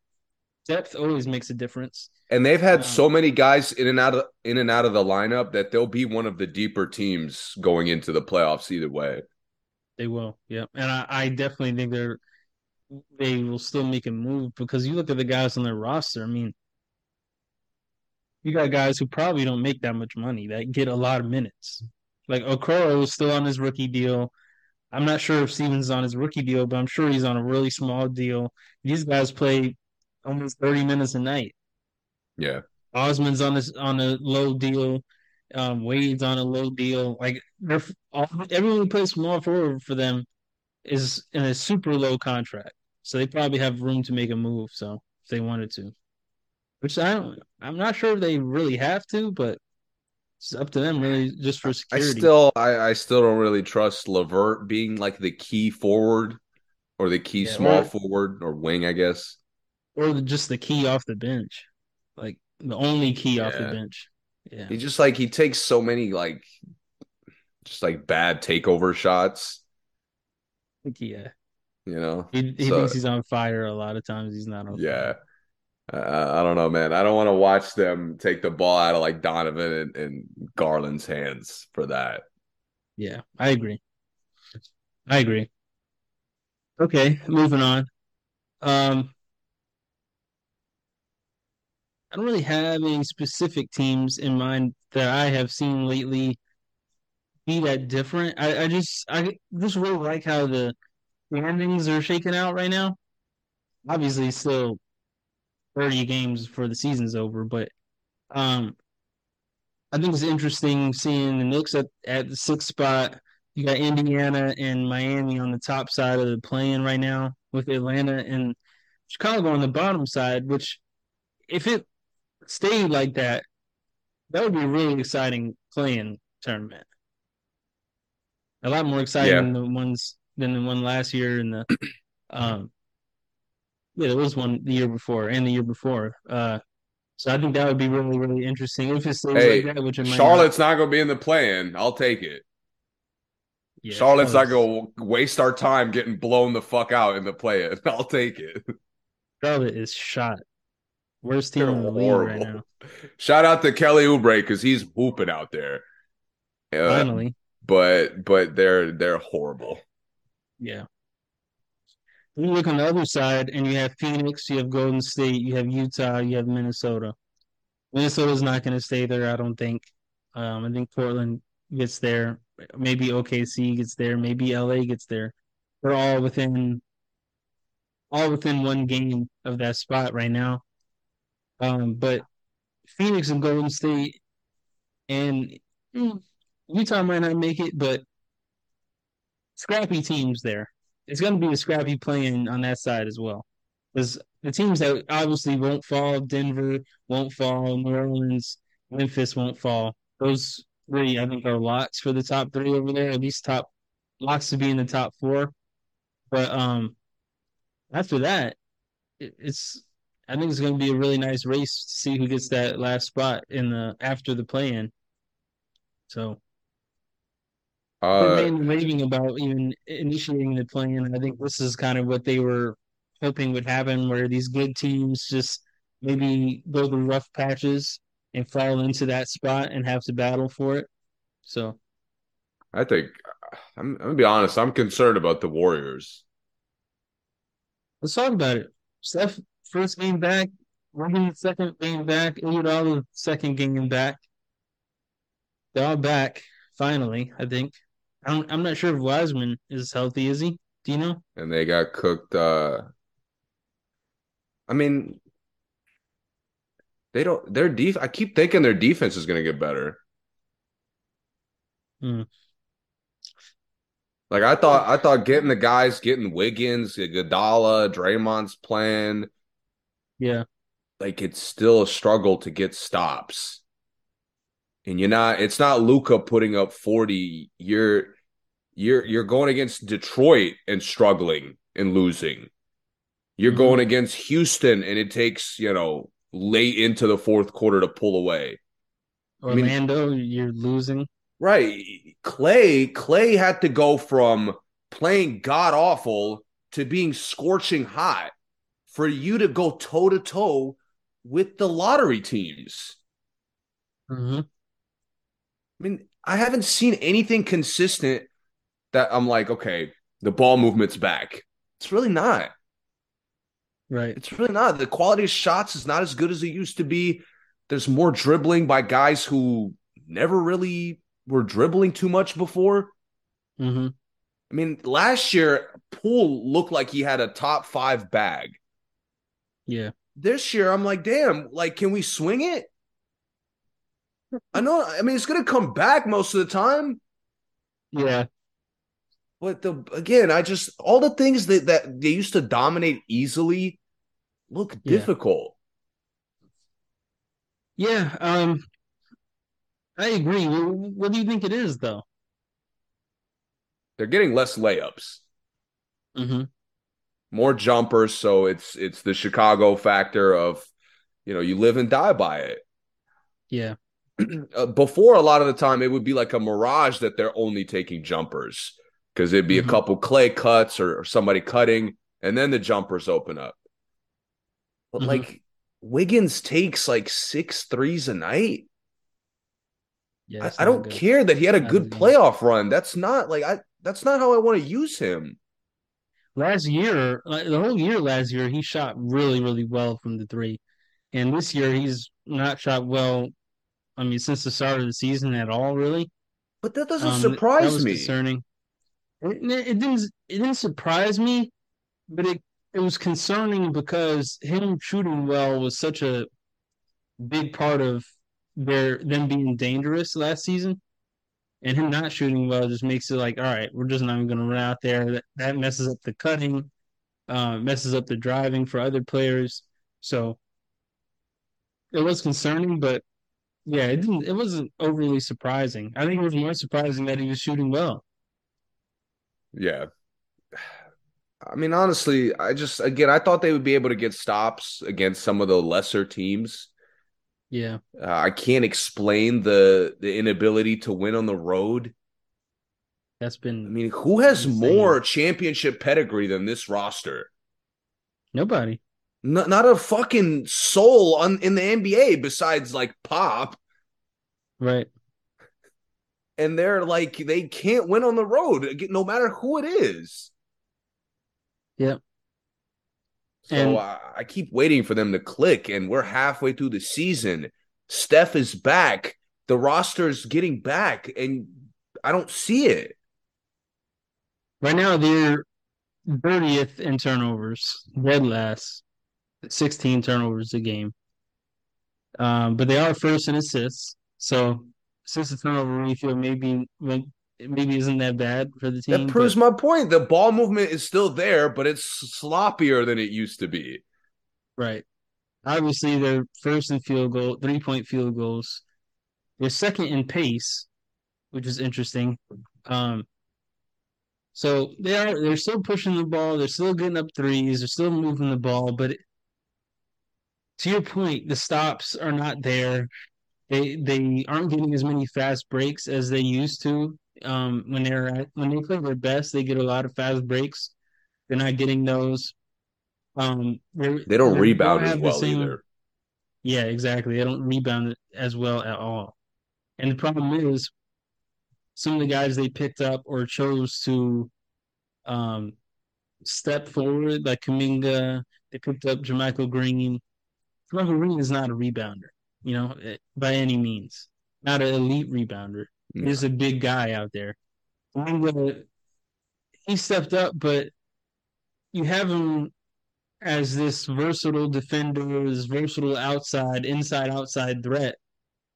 depth always makes a difference. And they've had so many guys in and out of the lineup that they'll be one of the deeper teams going into the playoffs either way. They will, yeah. And I definitely think they will still make a move because you look at the guys on their roster. I mean, you got guys who probably don't make that much money that get a lot of minutes. Like Okoro is still on his rookie deal. I'm not sure if Stevens is on his rookie deal, but I'm sure he's on a really small deal. These guys play almost 30 minutes a night. Yeah. Osman's on a low deal. Wade's on a low deal. Like everyone who plays small forward for them is in a super low contract. So they probably have room to make a move. So if they wanted to. Which I'm not sure if they really have to, but it's up to them really just for security. I still don't really trust LeVert being like the key forward or the key small forward or wing, I guess. Or just the key off the bench. Like the only key off the bench. Yeah. He just like he takes so many like bad takeover shots. Yeah. You know? He thinks he's on fire a lot of times. He's not on fire. I don't know, man. I don't want to watch them take the ball out of like Donovan and Garland's hands for that. Yeah, I agree. Okay, moving on. I don't really have any specific teams in mind that I have seen lately be that different. I just really like how the standings are shaking out right now. Obviously, still 30 games before the season's over, but I think it's interesting seeing the Knicks at the sixth spot. You got Indiana and Miami on the top side of the play-in right now with Atlanta and Chicago on the bottom side, which if it stayed like that, that would be a really exciting play-in tournament. A lot more exciting than the one last year in the yeah, there was one the year before. So I think that would be really, really interesting. If it stays like that, which it might Charlotte's not going to be in the play-in. I'll take it. Yeah, Charlotte's not going to waste our time getting blown the fuck out in the play-in. I'll take it. Charlotte is shot. Worst team in the league right now. Shout out to Kelly Oubre because he's whooping out there. Finally. But they're horrible. Yeah. You look on the other side, and you have Phoenix, you have Golden State, you have Utah, you have Minnesota. Minnesota's not going to stay there, I don't think. I think Portland gets there. Maybe OKC gets there. Maybe LA gets there. They're all within one game of that spot right now. But Phoenix and Golden State and Utah might not make it, but scrappy teams there. It's going to be a scrappy play-in on that side as well. Because the teams that obviously won't fall, Denver won't fall, New Orleans, Memphis won't fall. Those three, I think, are locks for the top three over there, at least top locks to be in the top four. But after that, I think it's going to be a really nice race to see who gets that last spot after the play-in. So... they've been raving about even initiating the play-in. I think this is kind of what they were hoping would happen, where these good teams just maybe go through rough patches and fall into that spot and have to battle for it. So, I think I'm going to be honest. I'm concerned about the Warriors. Let's talk about it. Steph, first game back. Ruben, second game back. Iguodala, second game back. They're all back finally, I think. I'm not sure if Wiseman is healthy, is he? Do you know? And they got cooked. I mean, they don't. I keep thinking their defense is going to get better. Like I thought getting the guys, getting Wiggins, Iguodala, Draymond's playing. Yeah. Like it's still a struggle to get stops. And it's not Luka putting up 40. You're going against Detroit and struggling and losing. You're going against Houston, and it takes, you know, late into the fourth quarter to pull away. Orlando, I mean, you're losing. Right. Clay had to go from playing god-awful to being scorching hot for you to go toe-to-toe with the lottery teams. Mm-hmm. I mean, I haven't seen anything consistent that I'm like, okay, the ball movement's back. It's really not. Right. It's really not. The quality of shots is not as good as it used to be. There's more dribbling by guys who never really were dribbling too much before. Mm-hmm. I mean, last year, Poole looked like he had a top five bag. Yeah. This year, I'm like, damn, like, can we swing it? I know. I mean, it's going to come back most of the time. Yeah. But all the things that they used to dominate easily look difficult. Yeah. I agree. What do you think it is, though? They're getting less layups. Mm-hmm. More jumpers, so it's the Chicago factor of, you know, you live and die by it. Yeah. Before, a lot of the time, it would be like a mirage that they're only taking jumpers because it'd be a couple Clay cuts or somebody cutting, and then the jumpers open up. But, like, Wiggins takes, like, 6 threes a night. Yeah, I don't care that he had a good playoff run. That's not, like, that's not how I want to use him. Last year, like, the whole year last year, he shot really, really well from the three. And this year, he's not shot well, I mean, since the start of the season at all, really. But that doesn't surprise me. That was concerning. It didn't surprise me, but it was concerning because him shooting well was such a big part of them being dangerous last season. And him not shooting well just makes it like, all right, we're just not even going to run out there. That messes up the cutting, messes up the driving for other players. So it was concerning, but yeah, it wasn't overly surprising. I think it was more surprising that he was shooting well. Yeah. I mean, honestly, I thought they would be able to get stops against some of the lesser teams. Yeah. I can't explain the inability to win on the road. Who has more championship pedigree than this roster? Nobody. Not a fucking soul in the NBA besides, like, Pop. Right. And they're like, they can't win on the road, no matter who it is. Yeah. So I keep waiting for them to click, and we're halfway through the season. Steph is back. The roster's getting back, and I don't see it. Right now, they're 30th in turnovers, dead last. 16 turnovers a game. But they are first in assists. So since the turnover ratio maybe isn't that bad for the team. That proves my point. The ball movement is still there, but it's sloppier than it used to be. Right. Obviously, they're first in 3-point field goals. They're second in pace, which is interesting. So they're still pushing the ball. They're still getting up threes. They're still moving the ball. But to your point, the stops are not there. They aren't getting as many fast breaks as they used to. When they play their best, they get a lot of fast breaks. They're not getting those. They don't rebound as well either. Yeah, exactly. They don't rebound as well at all. And the problem is, some of the guys they picked up or chose to step forward, like Kuminga, they picked up Jermichael Green. Jermichael Green is not a rebounder, you know, by any means. Not an elite rebounder. Yeah. He's a big guy out there. Kuminga, he stepped up, but you have him as this versatile defender, this versatile outside, inside-outside threat,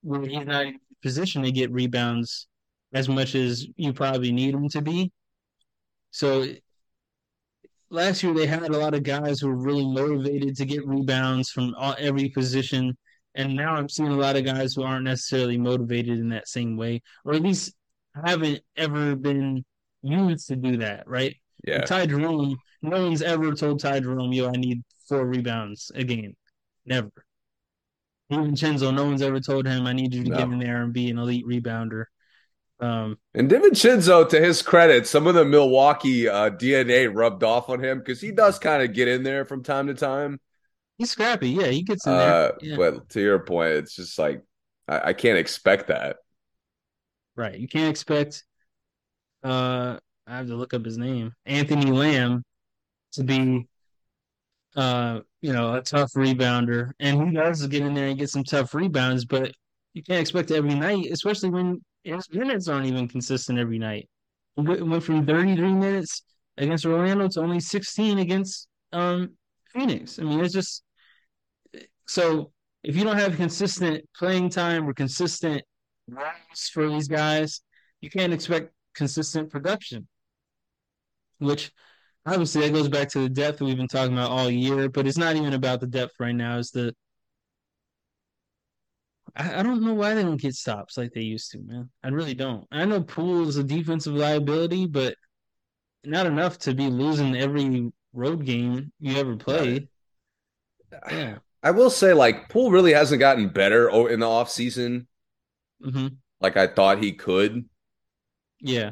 where he's not in a position to get rebounds as much as you probably need them to be. So last year they had a lot of guys who were really motivated to get rebounds from every position, and now I'm seeing a lot of guys who aren't necessarily motivated in that same way, or at least haven't ever been used to do that, right? Yeah. Ty Jerome, no one's ever told Ty Jerome, yo, I need 4 rebounds a game. Never. DiVincenzo, no one's ever told him, I need you to get in there and be an elite rebounder. And DiVincenzo, to his credit, some of the Milwaukee DNA rubbed off on him because he does kind of get in there from time to time. He's scrappy. Yeah, he gets in there. Yeah. But to your point, it's just like, I can't expect that. Right. You can't expect, I have to look up his name, Anthony Lamb to be, a tough rebounder. And he does get in there and get some tough rebounds, but you can't expect it every night, especially when his minutes aren't even consistent every night. It went from 33 minutes against Orlando to only 16 against Phoenix. I mean, it's just – so if you don't have consistent playing time or consistent runs for these guys, you can't expect consistent production, which obviously that goes back to the depth that we've been talking about all year, but it's not even about the depth right now. It's the – I don't know why they don't get stops like they used to, man. I really don't. I know Poole is a defensive liability, but not enough to be losing every road game you ever played. Yeah. I will say, like, Poole really hasn't gotten better in the offseason like I thought he could. Yeah.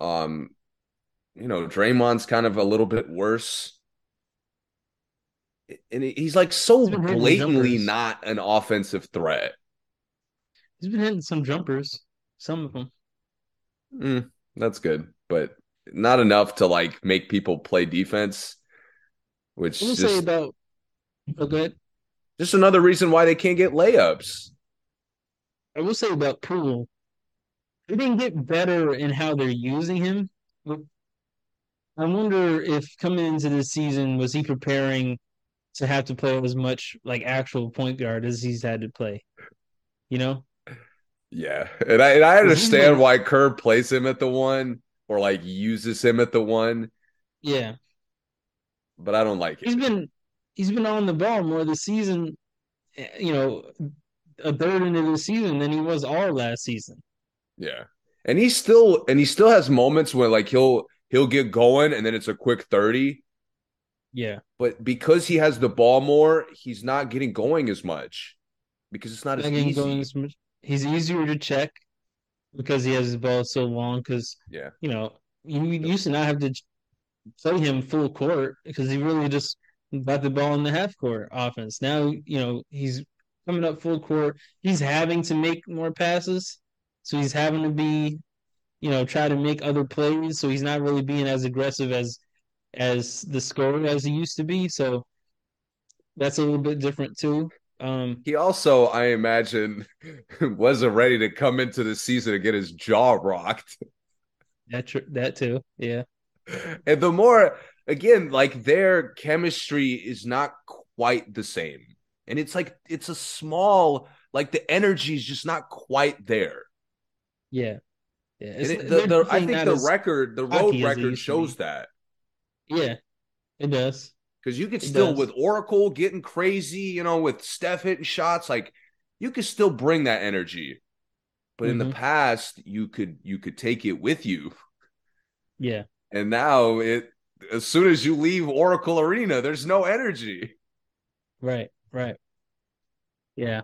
Draymond's kind of a little bit worse. And he's like so blatantly not an offensive threat. He's been hitting some jumpers, some of them. That's good, but not enough to like make people play defense. Which we'll say about just another reason why they can't get layups. I will say about Poole, they didn't get better in how they're using him. I wonder if coming into this season was he preparing to have to play as much like actual point guard as he's had to play, you know? Yeah. And I understand why Kerr plays him at the one or like uses him at the one. Yeah. But I don't like it. He's been on the ball more this season, a third into the season than he was all last season. Yeah. And he still has moments where like he'll get going and then it's a quick 30. Yeah. But because he has the ball more, he's not getting going as much because it's not as easy. He's easier to check because he has the ball so long because, you used to not have to play him full court because he really just got the ball in the half-court offense. Now, he's coming up full court. He's having to make more passes, so he's having to be, try to make other plays, so he's not really being as aggressive as the scorer as he used to be, so that's a little bit different too. He also, I imagine, wasn't ready to come into the season and get his jaw rocked. That too, yeah. And the more, again, like their chemistry is not quite the same. And it's like, it's a small, like the energy is just not quite there. Yeah. I think the road record shows that. Yeah, it does. Because you could still, with Oracle getting crazy, with Steph hitting shots, like you could still bring that energy. But in the past, you could take it with you. Yeah. And now as soon as you leave Oracle Arena, there's no energy. Right. Yeah.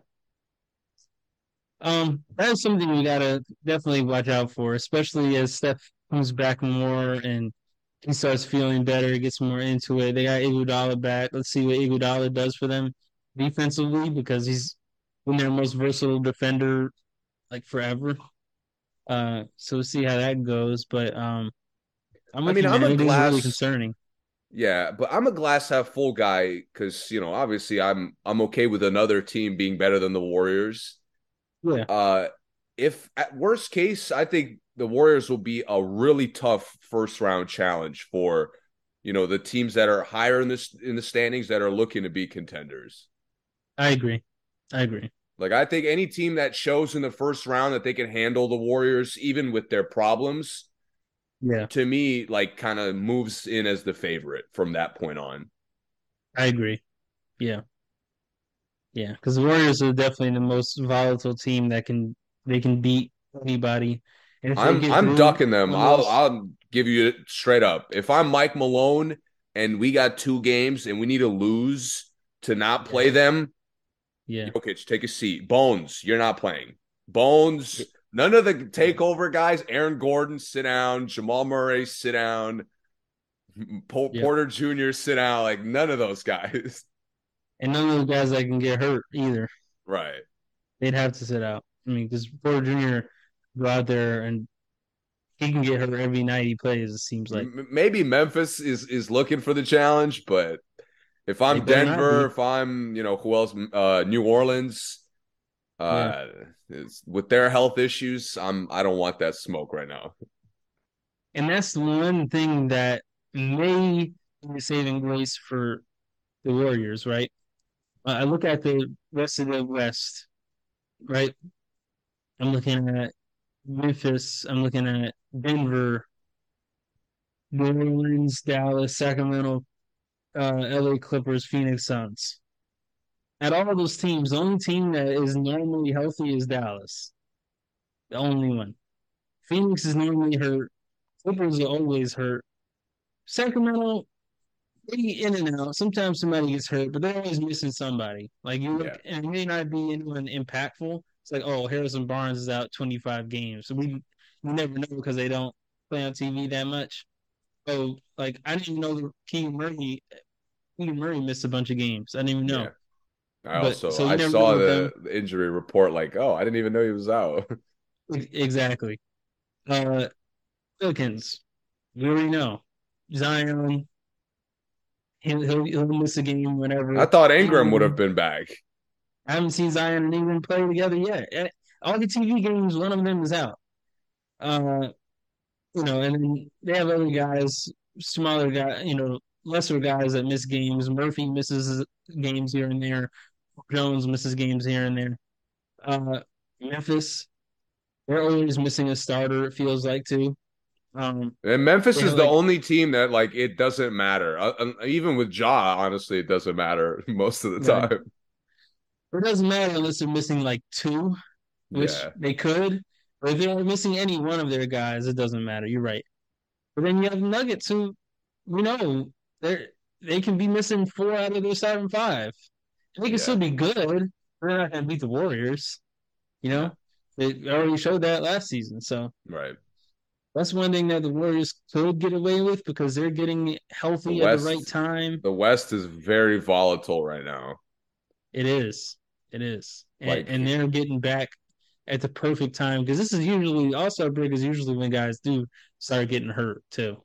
That is something we gotta definitely watch out for, especially as Steph comes back more and he starts feeling better, gets more into it. They got Iguodala back. Let's see what Iguodala does for them defensively because he's been their most versatile defender like forever. So we'll see how that goes. But really concerning. Yeah, but I'm a glass half full guy because obviously I'm okay with another team being better than the Warriors. Yeah. If at worst case, I think the Warriors will be a really tough first-round challenge for, the teams that are higher in the standings that are looking to be contenders. I agree. Like, I think any team that shows in the first round that they can handle the Warriors, even with their problems, to me, like, kind of moves in as the favorite from that point on. I agree. Yeah. Yeah, because the Warriors are definitely the most volatile team that can beat anybody. I'm ducking them. I'll give you it straight up. If I'm Mike Malone and we got two games and we need to lose to not play them, Jokic, take a seat. Bones, you're not playing. Bones, none of the takeover guys. Aaron Gordon, sit down. Jamal Murray, sit down. Porter Jr., sit down. Like, none of those guys. And none of those guys that can get hurt either. Right. They'd have to sit out. I mean, because Porter Jr. go out there and he can get hurt every night he plays, it seems like. Maybe Memphis is looking for the challenge, but if I'm Denver, if I'm, you know, who else, New Orleans, with their health issues, I don't want that smoke right now. And that's the one thing that may be saving grace for the Warriors, right? I look at the rest of the West, right? I'm looking at Memphis. I'm looking at Denver, New Orleans, Dallas, Sacramento, LA Clippers, Phoenix Suns. At all of those teams, the only team that is normally healthy is Dallas. The only one. Phoenix is normally hurt. Clippers are always hurt. Sacramento, they in and out. Sometimes somebody gets hurt, but they're always missing somebody. Like, you look, and it may not be anyone impactful. It's like, oh, Harrison Barnes is out 25 games. So we never know because they don't play on TV that much. So, like, I didn't even know Keegan Murray missed a bunch of games. I didn't even know. Yeah. I saw the injury report, like, oh, I didn't even know he was out. Exactly. Wilkins, we already know. Zion, he'll miss a game whenever. I thought Ingram would have been back. I haven't seen Zion and Ingram play together yet. All the TV games, one of them is out. And then they have other guys, smaller guys, lesser guys that miss games. Murphy misses games here and there. Jones misses games here and there. Memphis, they're always missing a starter, it feels like, too. And Memphis is the only team that, like, it doesn't matter. Even with Ja, honestly, it doesn't matter most of the time. It doesn't matter unless they're missing, like, two, which they could. Or if they're missing any one of their guys, it doesn't matter. You're right. But then you have Nuggets who, they can be missing four out of their 7-5. They can still be good. They're not going to beat the Warriors. They already showed that last season. So right. That's one thing that the Warriors could get away with because they're getting healthy at the right time. The West is very volatile right now. It is. And they're getting back at the perfect time because this is usually All-Star break is usually when guys do start getting hurt too.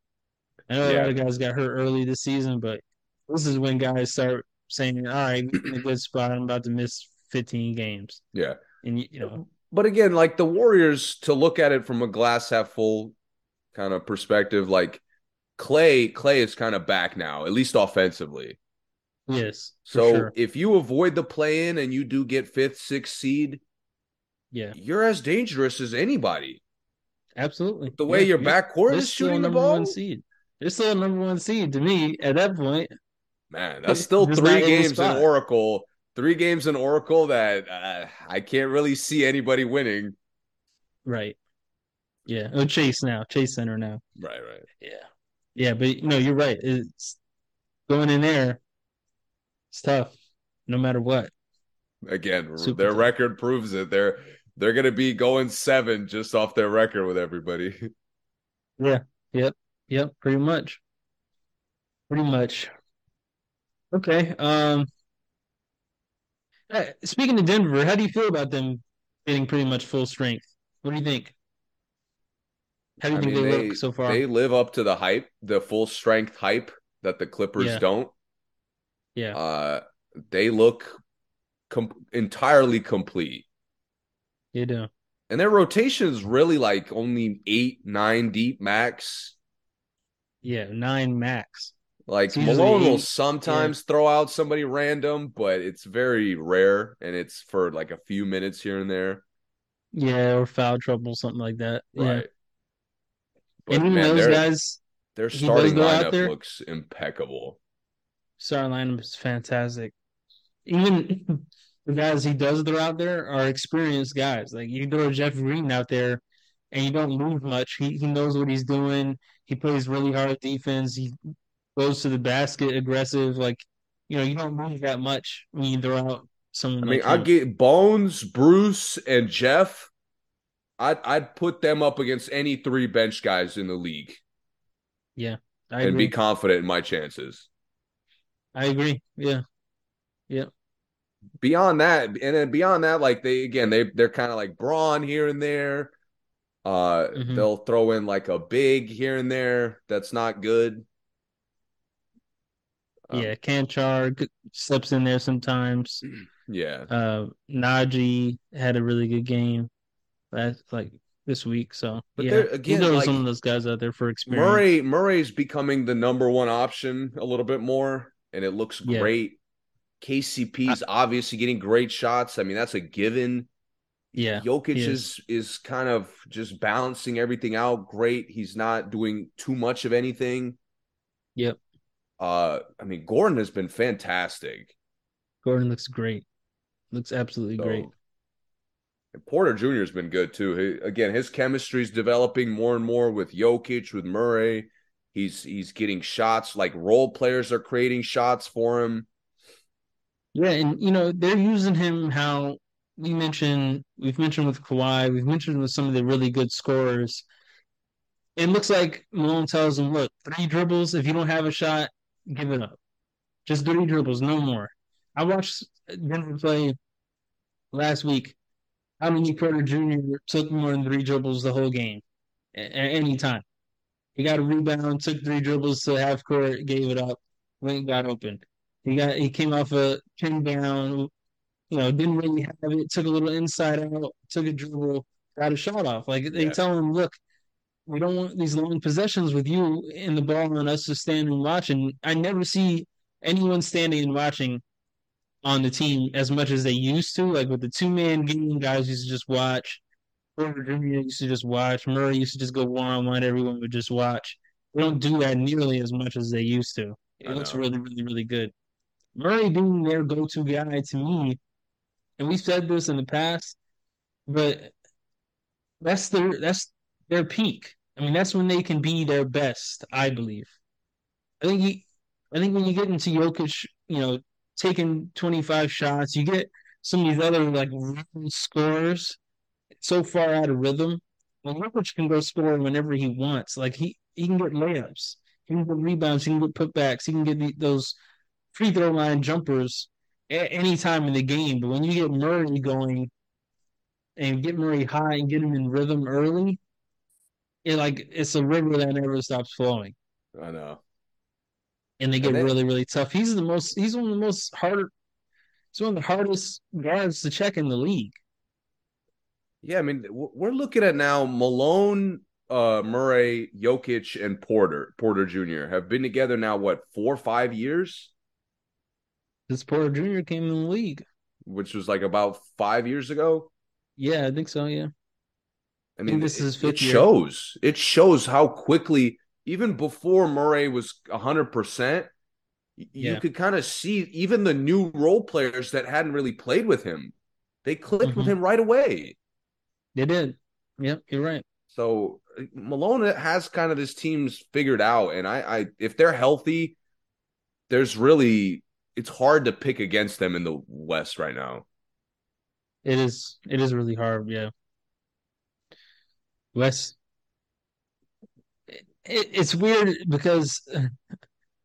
I know a lot of guys got hurt early this season, but this is when guys start saying, all right, in a good spot, I'm about to miss 15 games. Yeah. And but again, like the Warriors, to look at it from a glass half full kind of perspective, like Clay is kind of back now, at least offensively. Yes. So if you avoid the play-in and you do get 5th, 6th seed, you're as dangerous as anybody. Absolutely. The way your backcourt is shooting the ball. They're still a number one seed to me at that point. Man, that's still three games in Oracle that I can't really see anybody winning. Right. Yeah. Oh, Chase Center now. Right. Yeah. Yeah, but no, you're right. It's going in there. It's tough, no matter what. Again, their record proves it. They're going to be going 7 just off their record with everybody. Yeah. Yep. Pretty much. Okay. Speaking of Denver, how do you feel about them getting pretty much full strength? What do you think? How do you think they look so far? They live up to the hype, the full strength hype that the Clippers don't. Yeah, they look entirely complete. They do, and their rotation is really like only 8-9 deep max. Yeah, 9 max. Like Malone will sometimes throw out somebody random, but it's very rare, and it's for like a few minutes here and there. Yeah, or foul trouble, something like that. Right. Yeah. And those guys, their starting lineup looks impeccable. Star lineup is fantastic. Even the guys he does throw out there are experienced guys. Like you can throw Jeff Green out there and you don't lose much. He knows what he's doing. He plays really hard defense. He goes to the basket aggressive. Like, you know, you don't lose that much when you throw out someone. I get Bones, Bruce, and Jeff. I'd put them up against any three bench guys in the league. Yeah, I agree. And be confident in my chances. I agree. Yeah. Yeah. Beyond that, and then beyond that, like they're kind of like Braun here and there. They'll throw in like a big here and there. That's not good. Yeah, Kanchar slips in there sometimes. Yeah. Najee had a really good game this week. So, but yeah, again, you know, some of those guys out there for experience. Murray's becoming the number one option a little bit more, and it looks great. KCP's obviously getting great shots. I mean, that's a given. Yeah. Jokic is kind of just balancing everything out great. He's not doing too much of anything. Yep. I mean, Gordon has been fantastic. Gordon looks great. Looks absolutely great. And Porter Jr. has been good too. His chemistry is developing more and more with Jokic, with Murray. He's getting shots. Like, role players are creating shots for him. Yeah, and you know, they're using him how we've mentioned with Kawhi, we've mentioned with some of the really good scorers. It looks like Malone tells him, look, 3 dribbles, if you don't have a shot, give it up. Just 3 dribbles, no more. I watched Denver play last week. How many Porter Jr. took more than 3 dribbles the whole game at any time? He got a rebound, took 3 dribbles to half court, gave it up, went and got open. He came off a pin down, you know, didn't really have it, took a little inside out, took a dribble, got a shot off. Like, they tell him, look, we don't want these long possessions with you in the ball and us just standing and watching. I never see anyone standing and watching on the team as much as they used to. Like, with the 2-man game, guys used to just watch. Porter Jr. used to just watch. Murray used to just go one-on-one. Everyone would just watch. They don't do that nearly as much as they used to. It looks really, really, really good. Murray being their go-to guy to me, and we've said this in the past, but that's their peak. I mean, that's when they can be their best, I believe. I think when you get into Jokic, you know, taking 25 shots, you get some of these other, like, scorers so far out of rhythm. Well, Jokic can go score whenever he wants. Like, he can get layups. He can get rebounds. He can get putbacks. He can get those free throw line jumpers at any time in the game. But when you get Murray going and get Murray high and get him in rhythm early, it's a river that never stops flowing. I know. And they get really, really tough. He's one of the hardest guards to check in the league. Yeah, I mean, we're looking at now Malone, Murray, Jokic, and Porter Jr. have been together now, what, 4 or 5 years? This Porter Jr. came in the league, which was like about 5 years ago. Yeah, I think so. Yeah, I mean, this is his 5th year. Shows. It shows how quickly, even before Murray was 100%, you could kind of see even the new role players that hadn't really played with him. They clicked with him right away. They did. Yeah, you're right. So Malone has kind of his teams figured out, and I if they're healthy, there's really. It's hard to pick against them in the West right now. It is really hard, yeah. West, it's weird because the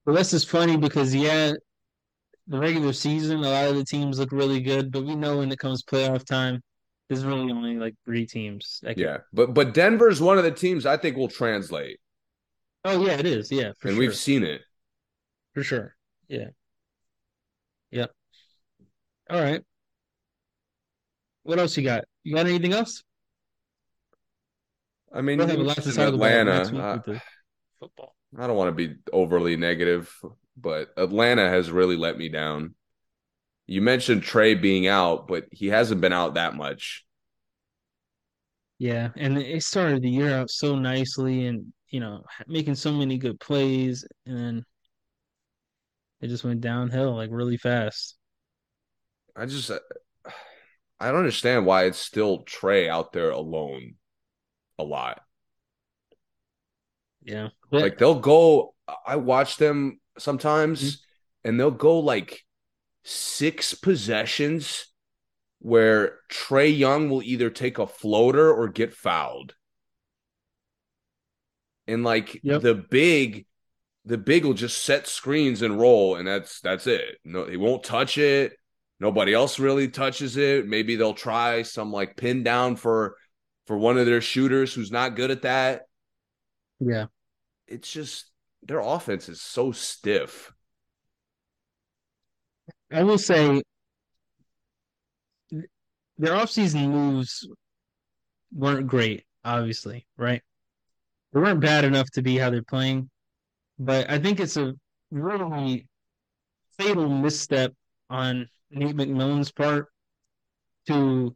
West is funny because, yeah, the regular season, a lot of the teams look really good, but we know when it comes playoff time, there's really only like 3 teams. Yeah, but Denver's one of the teams I think will translate. Oh, yeah, it is, yeah, for sure. And we've seen it. For sure, yeah. Yep. All right. What else you got? You got anything else? I mean, Atlanta. Football. I don't want to be overly negative, but Atlanta has really let me down. You mentioned Trae being out, but he hasn't been out that much. Yeah, and it started the year out so nicely and, you know, making so many good plays, and then it just went downhill, like, really fast. I don't understand why it's still Trae out there alone. a lot. Yeah. Like they'll go, I watch them sometimes and they'll go like 6 possessions where Trae Young will either take a floater or get fouled. And like the big will just set screens and roll, and that's it. No, he won't touch it. Nobody else really touches it. Maybe they'll try some like pin down for one of their shooters who's not good at that. Yeah. It's just their offense is so stiff. I will say their offseason moves weren't great, obviously, right? They weren't bad enough to be how they're playing. But I think it's a really fatal misstep on Nate McMillan's part to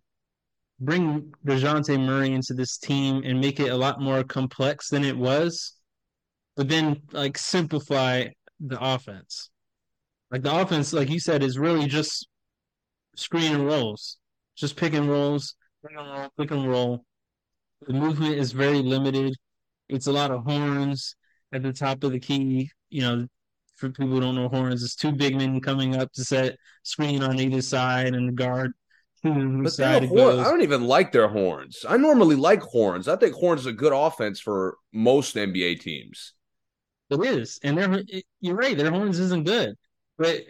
bring DeJounte Murray into this team and make it a lot more complex than it was, but then, like, simplify the offense. Like, the offense, like you said, is really just screen and rolls, just pick and rolls, pick and roll, pick and roll. The movement is very limited. It's a lot of horns at the top of the key. You know, for people who don't know horns, it's 2 big men coming up to set screen on either side and the guard. But I don't even like their horns. I normally like horns. I think horns are good offense for most NBA teams. It is. And you're right. Their horns isn't good. But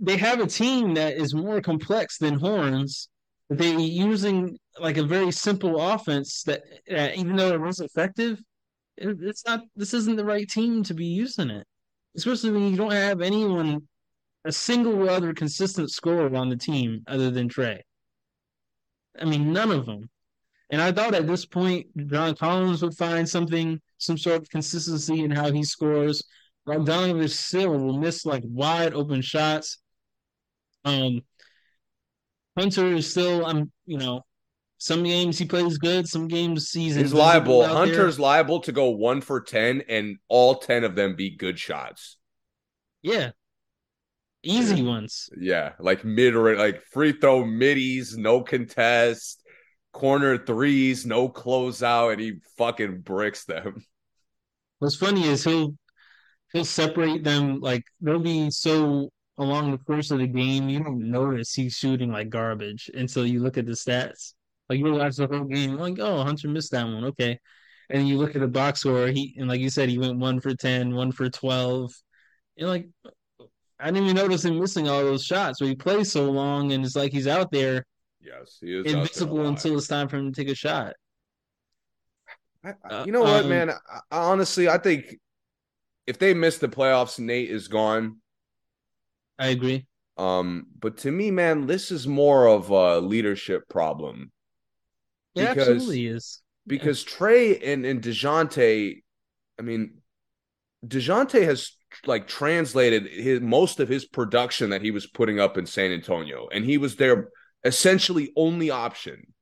they have a team that is more complex than horns. They're using like a very simple offense that even though it was effective, this isn't the right team to be using it. Especially when you don't have anyone, a single other consistent scorer on the team other than Trae. I mean, none of them. And I thought at this point, John Collins would find some sort of consistency in how he scores. Donovan still will miss like wide open shots. Hunter is still, some games he plays good, some games he's liable. Hunter's liable to go 1 for 10 and all 10 of them be good shots. Yeah. Easy ones. Yeah, like mid, like free throw middies, no contest, corner threes, no closeout, and he fucking bricks them. What's funny is he'll separate them, like they'll be so along the course of the game, you don't notice he's shooting like garbage until you look at the stats. Like you watch the whole game, like, oh, Hunter missed that one, okay. And you look at the box score, and like you said, he went 1 for 10, 1 for 12. You're like, I didn't even notice him missing all those shots. But he plays so long, and it's like he's out there. Yes, he is invisible until it's time for him to take a shot. You know what, man? I think if they miss the playoffs, Nate is gone. I agree. But to me, man, this is more of a leadership problem. Yeah, it absolutely is. Because Trae and DeJounte, I mean, DeJounte has like translated most of his production that he was putting up in San Antonio, and he was their essentially only option.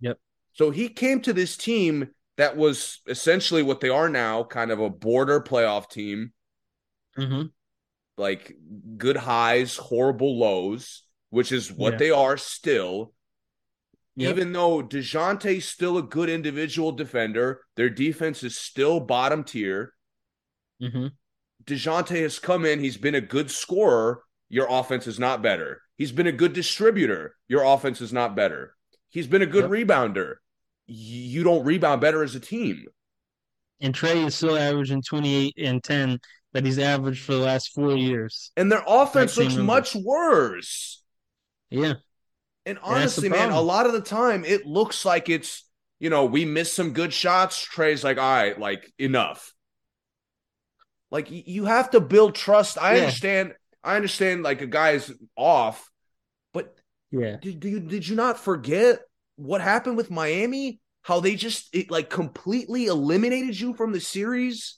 Yep. So he came to this team that was essentially what they are now, kind of a border playoff team. Mm-hmm. Like good highs, horrible lows, which is what they are still. Yep. Even though DeJounte's still a good individual defender, their defense is still bottom tier. Mm-hmm. DeJounte has come in. He's been a good scorer. Your offense is not better. He's been a good distributor. Your offense is not better. He's been a good rebounder. You don't rebound better as a team. And Trae is still averaging 28 and 10 that he's averaged for the last 4 years. And their offense looks much worse. Yeah. And honestly, man, a lot of the time it looks like it's, we missed some good shots. Trae's like, all right, like enough. Like, you have to build trust. I understand. I understand, like, a guy's off. But did you not forget what happened with Miami? How they just, completely eliminated you from the series?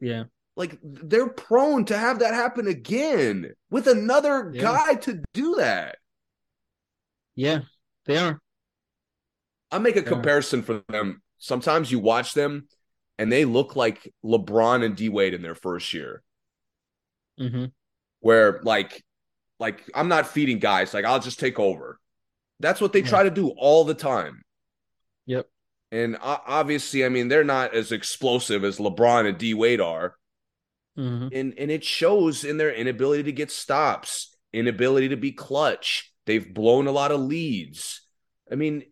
Yeah. Like, they're prone to have that happen again with another guy to do that. Yeah, they are. I make a comparison for them. Sometimes you watch them, and they look like LeBron and D Wade in their first year, where like I'm not feeding guys. Like I'll just take over. That's what they try to do all the time. Yep. And obviously, I mean, they're not as explosive as LeBron and D Wade are. Mm-hmm. And it shows in their inability to get stops, inability to be clutch. They've blown a lot of leads. I mean,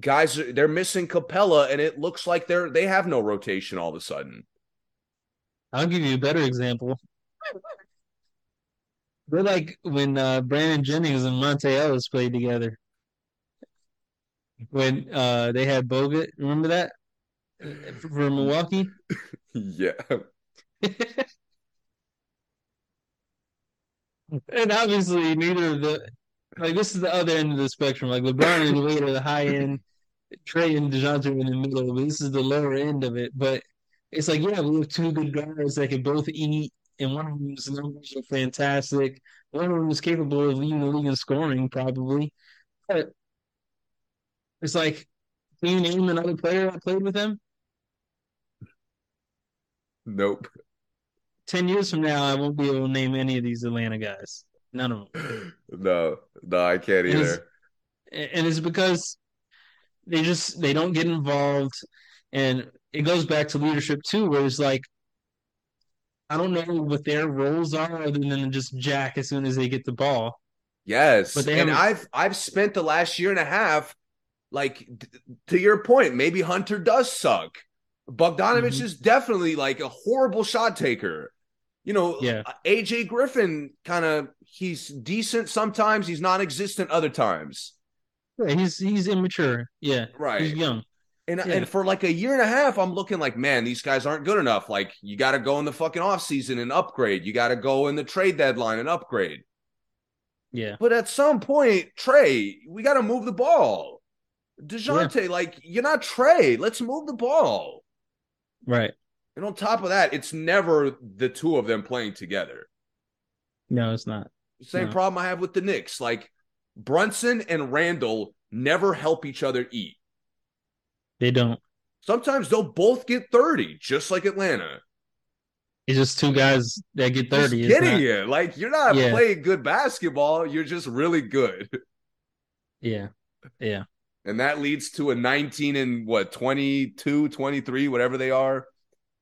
guys, they're missing Capella, and it looks like they have no rotation all of a sudden. I'll give you a better example. They're like when Brandon Jennings and Monte Ellis played together. When they had Bogut, remember that? From Milwaukee? Yeah. And obviously neither of the this is the other end of the spectrum. Like LeBron and Wade are the high end, Trae and DeJounte are in the middle, but this is the lower end of it. But it's like, yeah, we have two good guards that can both eat, and one of them's numbers are fantastic. One of them is capable of leading the league in scoring, probably. But it's like, can you name another player that played with him? Nope. 10 years from now, I won't be able to name any of these Atlanta guys. None of them. No, I can't either. And it's because they don't get involved. And it goes back to leadership, too, where it's like, I don't know what their roles are other than just jack as soon as they get the ball. Yes. But I've spent the last year and a half, like, to your point, maybe Hunter does suck. Bogdanovich is definitely like a horrible shot taker. You know, yeah. AJ Griffin he's decent sometimes, he's non-existent other times. Yeah, he's immature. Yeah. Right. He's young. And for like a year and a half, I'm looking like, man, these guys aren't good enough. Like, you got to go in the fucking offseason and upgrade. You got to go in the trade deadline and upgrade. Yeah. But at some point, Trae, we got to move the ball. DeJounte, you're not Trae. Let's move the ball. Right. And on top of that, it's never the two of them playing together. No, it's not. Same problem I have with the Knicks. Like, Brunson and Randall never help each other eat. They don't. Sometimes they'll both get 30, just like Atlanta. It's just two guys that get 30. Just kidding you. Like, you're not playing good basketball. You're just really good. Yeah. Yeah. And that leads to a 19 and 22, 23, whatever they are.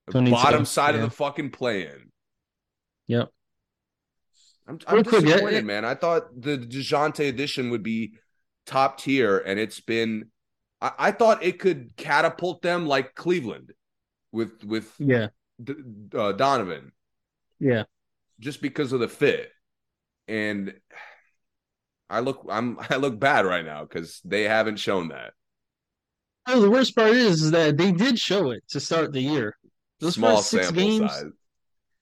The bottom side of the fucking play-in. Yep. I'm disappointed, man. I thought the DeJounte edition would be top tier, and it's been... I thought it could catapult them like Cleveland with Donovan. Yeah. Just because of the fit. And I look bad right now because they haven't shown that. Oh, the worst part is that they did show it to start the year. Those first six games. Size.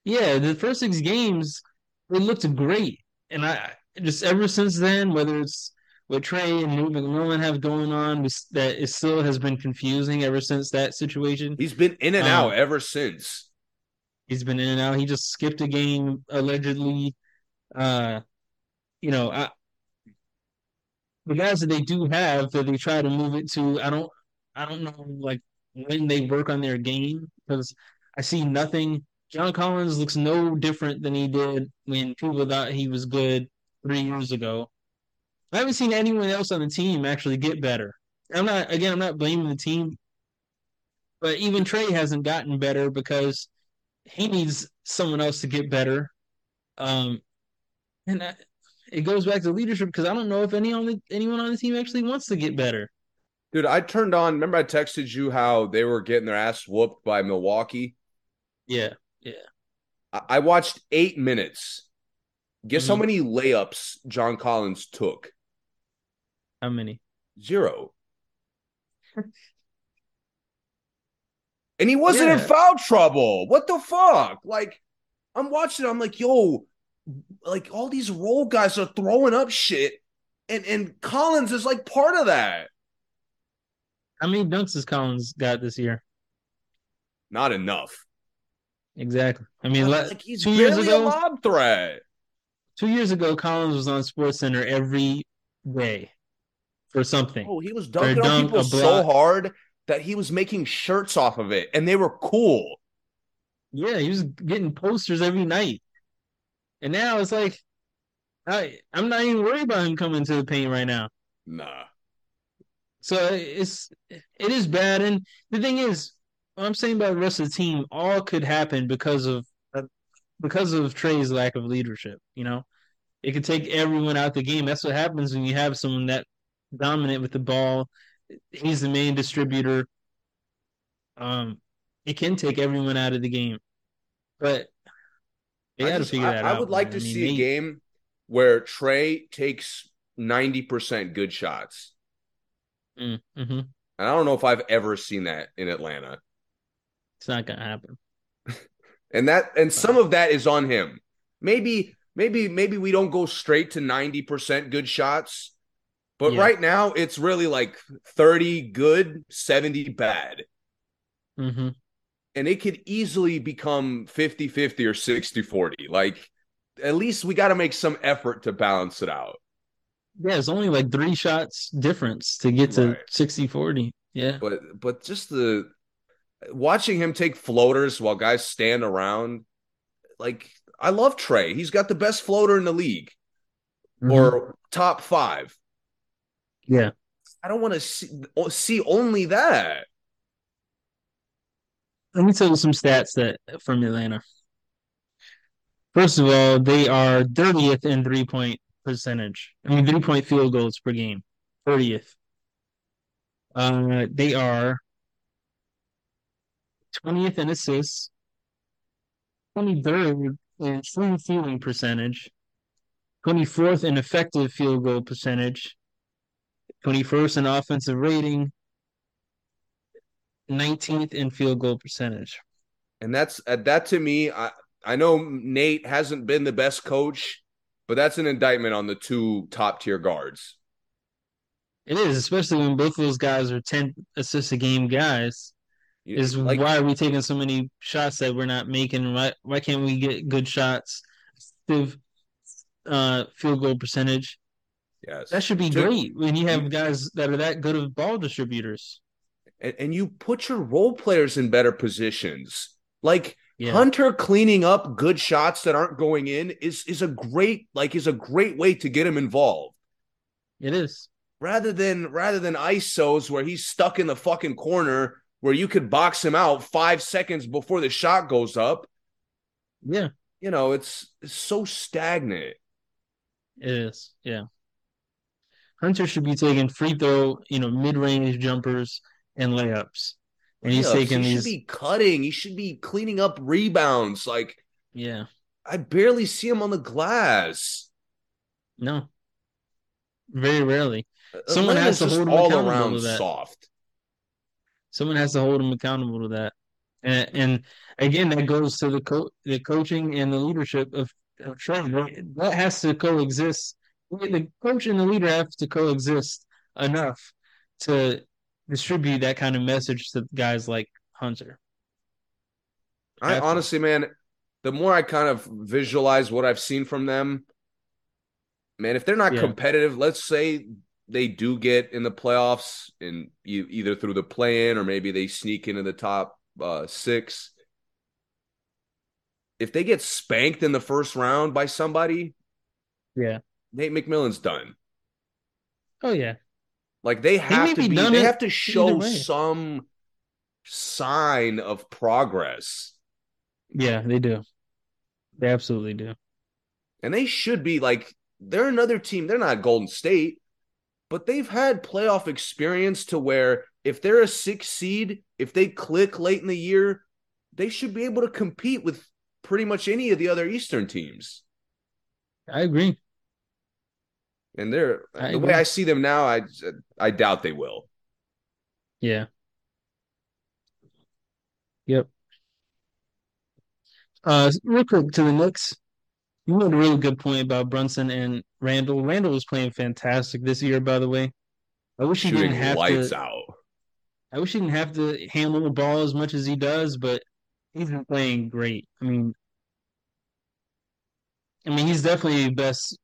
Yeah, the first six games, they looked great. And I just ever since then, whether it's what Trae and Newman Rowan have going on, that it still has been confusing ever since that situation. He's been in and out ever since. He's been in and out. He just skipped a game, allegedly. The guys that they do have that they try to move it to, I don't know, like, when they work on their game, because I see nothing. John Collins looks no different than he did when people thought he was good 3 years ago. I haven't seen anyone else on the team actually get better. I'm not blaming the team, but even Trae hasn't gotten better because he needs someone else to get better. And it goes back to leadership because I don't know if anyone on the team actually wants to get better. Dude, I turned on. Remember, I texted you how they were getting their ass whooped by Milwaukee. Yeah, yeah. I watched 8 minutes. Guess how many layups John Collins took. How many? Zero. And he wasn't in foul trouble. What the fuck? Like, I'm watching, I'm like, yo, like, all these role guys are throwing up shit, and Collins is, like, part of that. How many dunks has Collins got this year? Not enough. Exactly. I mean, like, he's 2 years ago, a lob threat. 2 years ago, Collins was on SportsCenter every day for something. Oh, he was dunking on people so hard that he was making shirts off of it, and they were cool. Yeah, he was getting posters every night. And now it's like, I'm not even worried about him coming to the paint right now. Nah. So it is bad. And the thing is, what I'm saying about the rest of the team, all could happen because of Trae's lack of leadership. You know, it could take everyone out the game. That's what happens when you have someone that dominant with the ball. He's the main distributor. It can take everyone out of the game, but they got to figure that out. I would like to see a game where Trae takes 90% good shots. Mm-hmm. And I don't know if I've ever seen that in Atlanta. It's not gonna happen. and some of that is on him. Maybe we don't go straight to 90% good shots, but right now it's really like 30 good, 70 bad. Mm-hmm. And it could easily become 50-50 or 60-40. Like, at least we got to make some effort to balance it out. Yeah, it's only like 3 shots difference to get to 60-40. Yeah. But just the watching him take floaters while guys stand around, like, I love Trae. He's got the best floater in the league or top 5. Yeah. I don't want to see only that. Let me tell you some stats that from Atlanta. First of all, they are 30th in three-point percentage. I mean, 3-point field goals per game. 30th. They are 20th in assists. 23rd in true shooting percentage. 24th in effective field goal percentage. 21st in offensive rating. 19th in field goal percentage. And that's that to me, I know Nate hasn't been the best coach, but that's an indictment on the 2 top-tier guards. It is, especially when both of those guys are 10 assists a game guys. Is like, why are we taking so many shots that we're not making? Why can't we get good shots? Field goal percentage. Yes. That should be great when you have guys that are that good of ball distributors. And you put your role players in better positions. Like Hunter cleaning up good shots that aren't going in is a great way to get him involved. It is. Rather than ISOs where he's stuck in the fucking corner where you could box him out 5 seconds before the shot goes up. Yeah. You know, it's so stagnant. It is, yeah. Hunter should be taking free throw, mid-range jumpers, and layups. And he's taking these. He should be cutting. He should be cleaning up rebounds. Like, yeah. I barely see him on the glass. No. Very rarely. Someone has to hold him accountable to that. Soft. Someone has to hold him accountable to that. And again, that goes to the coaching and the leadership of Trae, right? That has to coexist. The coach and the leader have to coexist enough to distribute that kind of message to guys like Hunter. I honestly, man, the more I kind of visualize what I've seen from them, man, if they're not competitive, let's say they do get in the playoffs and either through the play-in or maybe they sneak into the top 6. If they get spanked in the first round by somebody, Nate McMillan's done. Oh, yeah. Like they have to show some sign of progress. Yeah, they do. They absolutely do. And they should be like, they're another team. They're not Golden State, but they've had playoff experience to where if they're a 6 seed, if they click late in the year, they should be able to compete with pretty much any of the other Eastern teams. I agree. And the way I see them now, I doubt they will. Yeah. Yep. Real quick to the Knicks. You made a really good point about Brunson and Randall. Randall was playing fantastic this year, by the way. I wish he didn't have lights out. I wish he didn't have to handle the ball as much as he does, but he's been playing great. I mean, he's definitely the best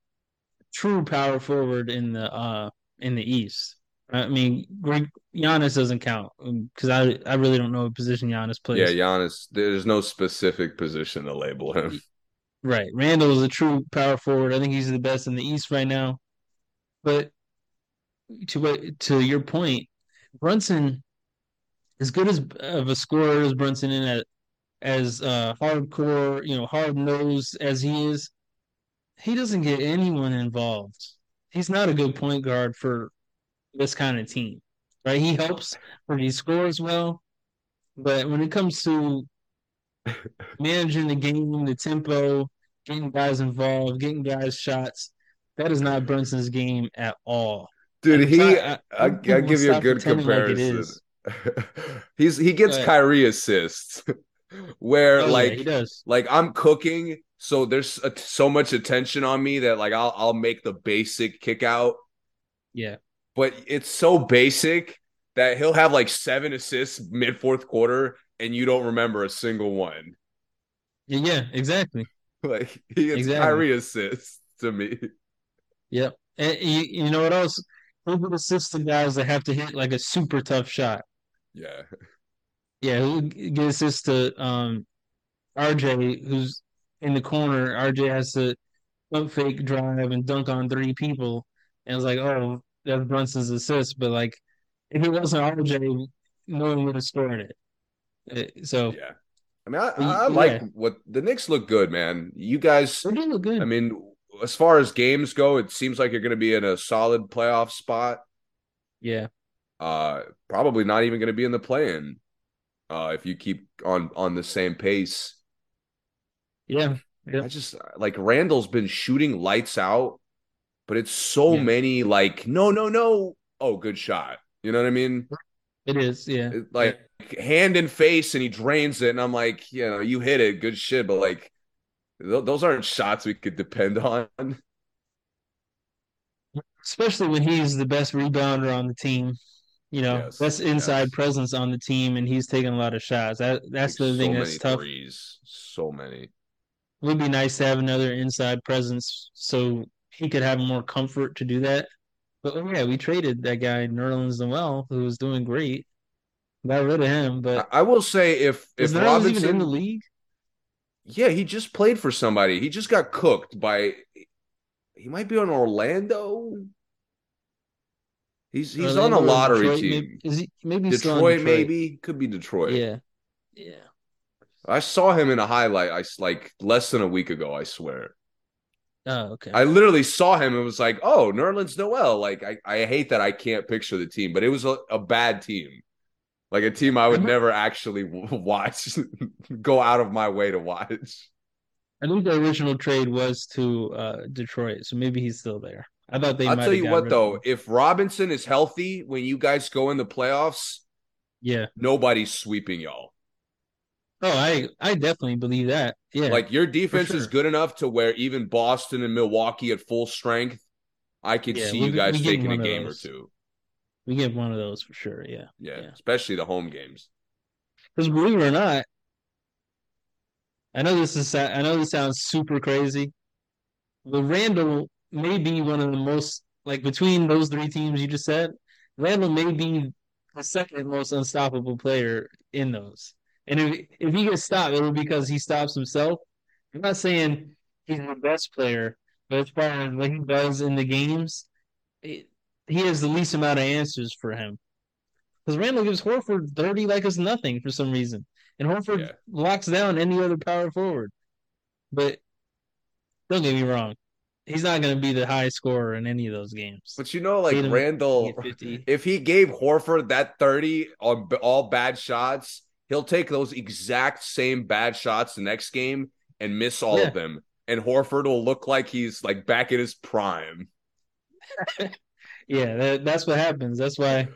true power forward in the East. I mean, Giannis doesn't count because I really don't know what position Giannis plays. Yeah, Giannis. There's no specific position to label him. Right. Randall is a true power forward. I think he's the best in the East right now. But to your point, Brunson, as good as of a scorer as Brunson is, as hardcore, hard-nosed as he is, he doesn't get anyone involved. He's not a good point guard for this kind of team, right? He helps when he scores well, but when it comes to managing the game, the tempo, getting guys involved, getting guys shots, that is not Brunson's game at all. Dude, I'll give you a good comparison. Like he gets Kyrie assists. Where he does. I'm cooking, so there's so much attention on me that I'll make the basic kick out. Yeah. But it's so basic that he'll have 7 assists mid fourth quarter and you don't remember a single one. Yeah, exactly. He gets Kyrie assists to me. Yep. And you know what else? He'll assist the guys that have to hit a super tough shot. Yeah. Yeah, he'll get assists to RJ, who's in the corner. RJ has to pump fake drive and dunk on 3 people. And it's oh, that's Brunson's assist. But, if it wasn't RJ, no one would have scored it. So, yeah. I mean, I like what – the Knicks look good, man. You guys – they do look good. I mean, as far as games go, it seems like you're going to be in a solid playoff spot. Yeah. Probably not even going to be in the play-in. If you keep on the same pace. Yeah. I just Randall's been shooting lights out, but it's so many no. Oh, good shot. You know what I mean? It is. Yeah. It's hand and face and he drains it. And I'm you hit it. Good shit. But those aren't shots we could depend on. Especially when he's the best rebounder on the team. That's inside presence on the team, and he's taking a lot of shots. That's the thing that's tough. Threes. So many. It would be nice to have another inside presence so he could have more comfort to do that. But, we traded that guy, Nerlens Noel, who was doing great. Got rid of him. But I will say if Robinson even in the league? Yeah, he just played for somebody. He just got cooked by – he might be on Orlando – He's on a lottery team. Maybe Detroit. Could be Detroit. Yeah. I saw him in a highlight less than a week ago, I swear. Oh, okay. I literally saw him and was oh, Nerlens Noel. I hate that I can't picture the team, but it was a bad team. A team I would never actually watch, go out of my way to watch. I think the original trade was to Detroit, so maybe he's still there. I thought I'll tell you what, though. If Robinson is healthy when you guys go in the playoffs, nobody's sweeping y'all. Oh, I definitely believe that. Yeah, your defense is good enough to where even Boston and Milwaukee at full strength, I could see you guys taking a game or two. We get one of those for sure, yeah. Especially the home games. Because believe it or not, I know this sounds super crazy, but Randall may be one of the most, between those 3 teams you just said, Randall may be the second most unstoppable player in those. And if he gets stopped, it'll be because he stops himself. I'm not saying he's the best player, but as far as what he does in the games, he has the least amount of answers for him. Because Randall gives Horford 30 it's nothing for some reason. And Horford locks down any other power forward. But don't get me wrong. He's not going to be the high scorer in any of those games. But Tatum, Randall, if he gave Horford that 30 on all bad shots, he'll take those exact same bad shots the next game and miss all of them. And Horford will look like he's back in his prime. That's what happens. That's why.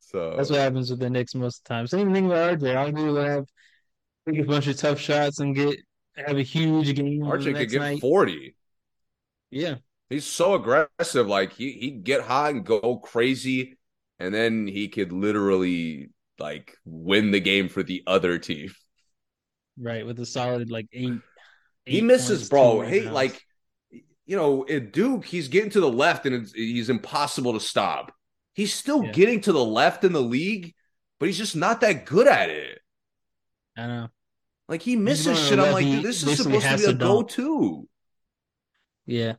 So that's what happens with the Knicks most of the time. Same thing with RJ. RJ will take a bunch of tough shots and have a huge game. RJ could get 40. Yeah. He's so aggressive. He'd get hot and go crazy, and then he could literally, win the game for the other team. Right, with a solid, 8. He misses, bro. Hey, at Duke, he's getting to the left, and he's impossible to stop. He's still getting to the left in the league, but he's just not that good at it. I know. He misses shit. I'm dude, this is supposed to be a go-to. Yeah.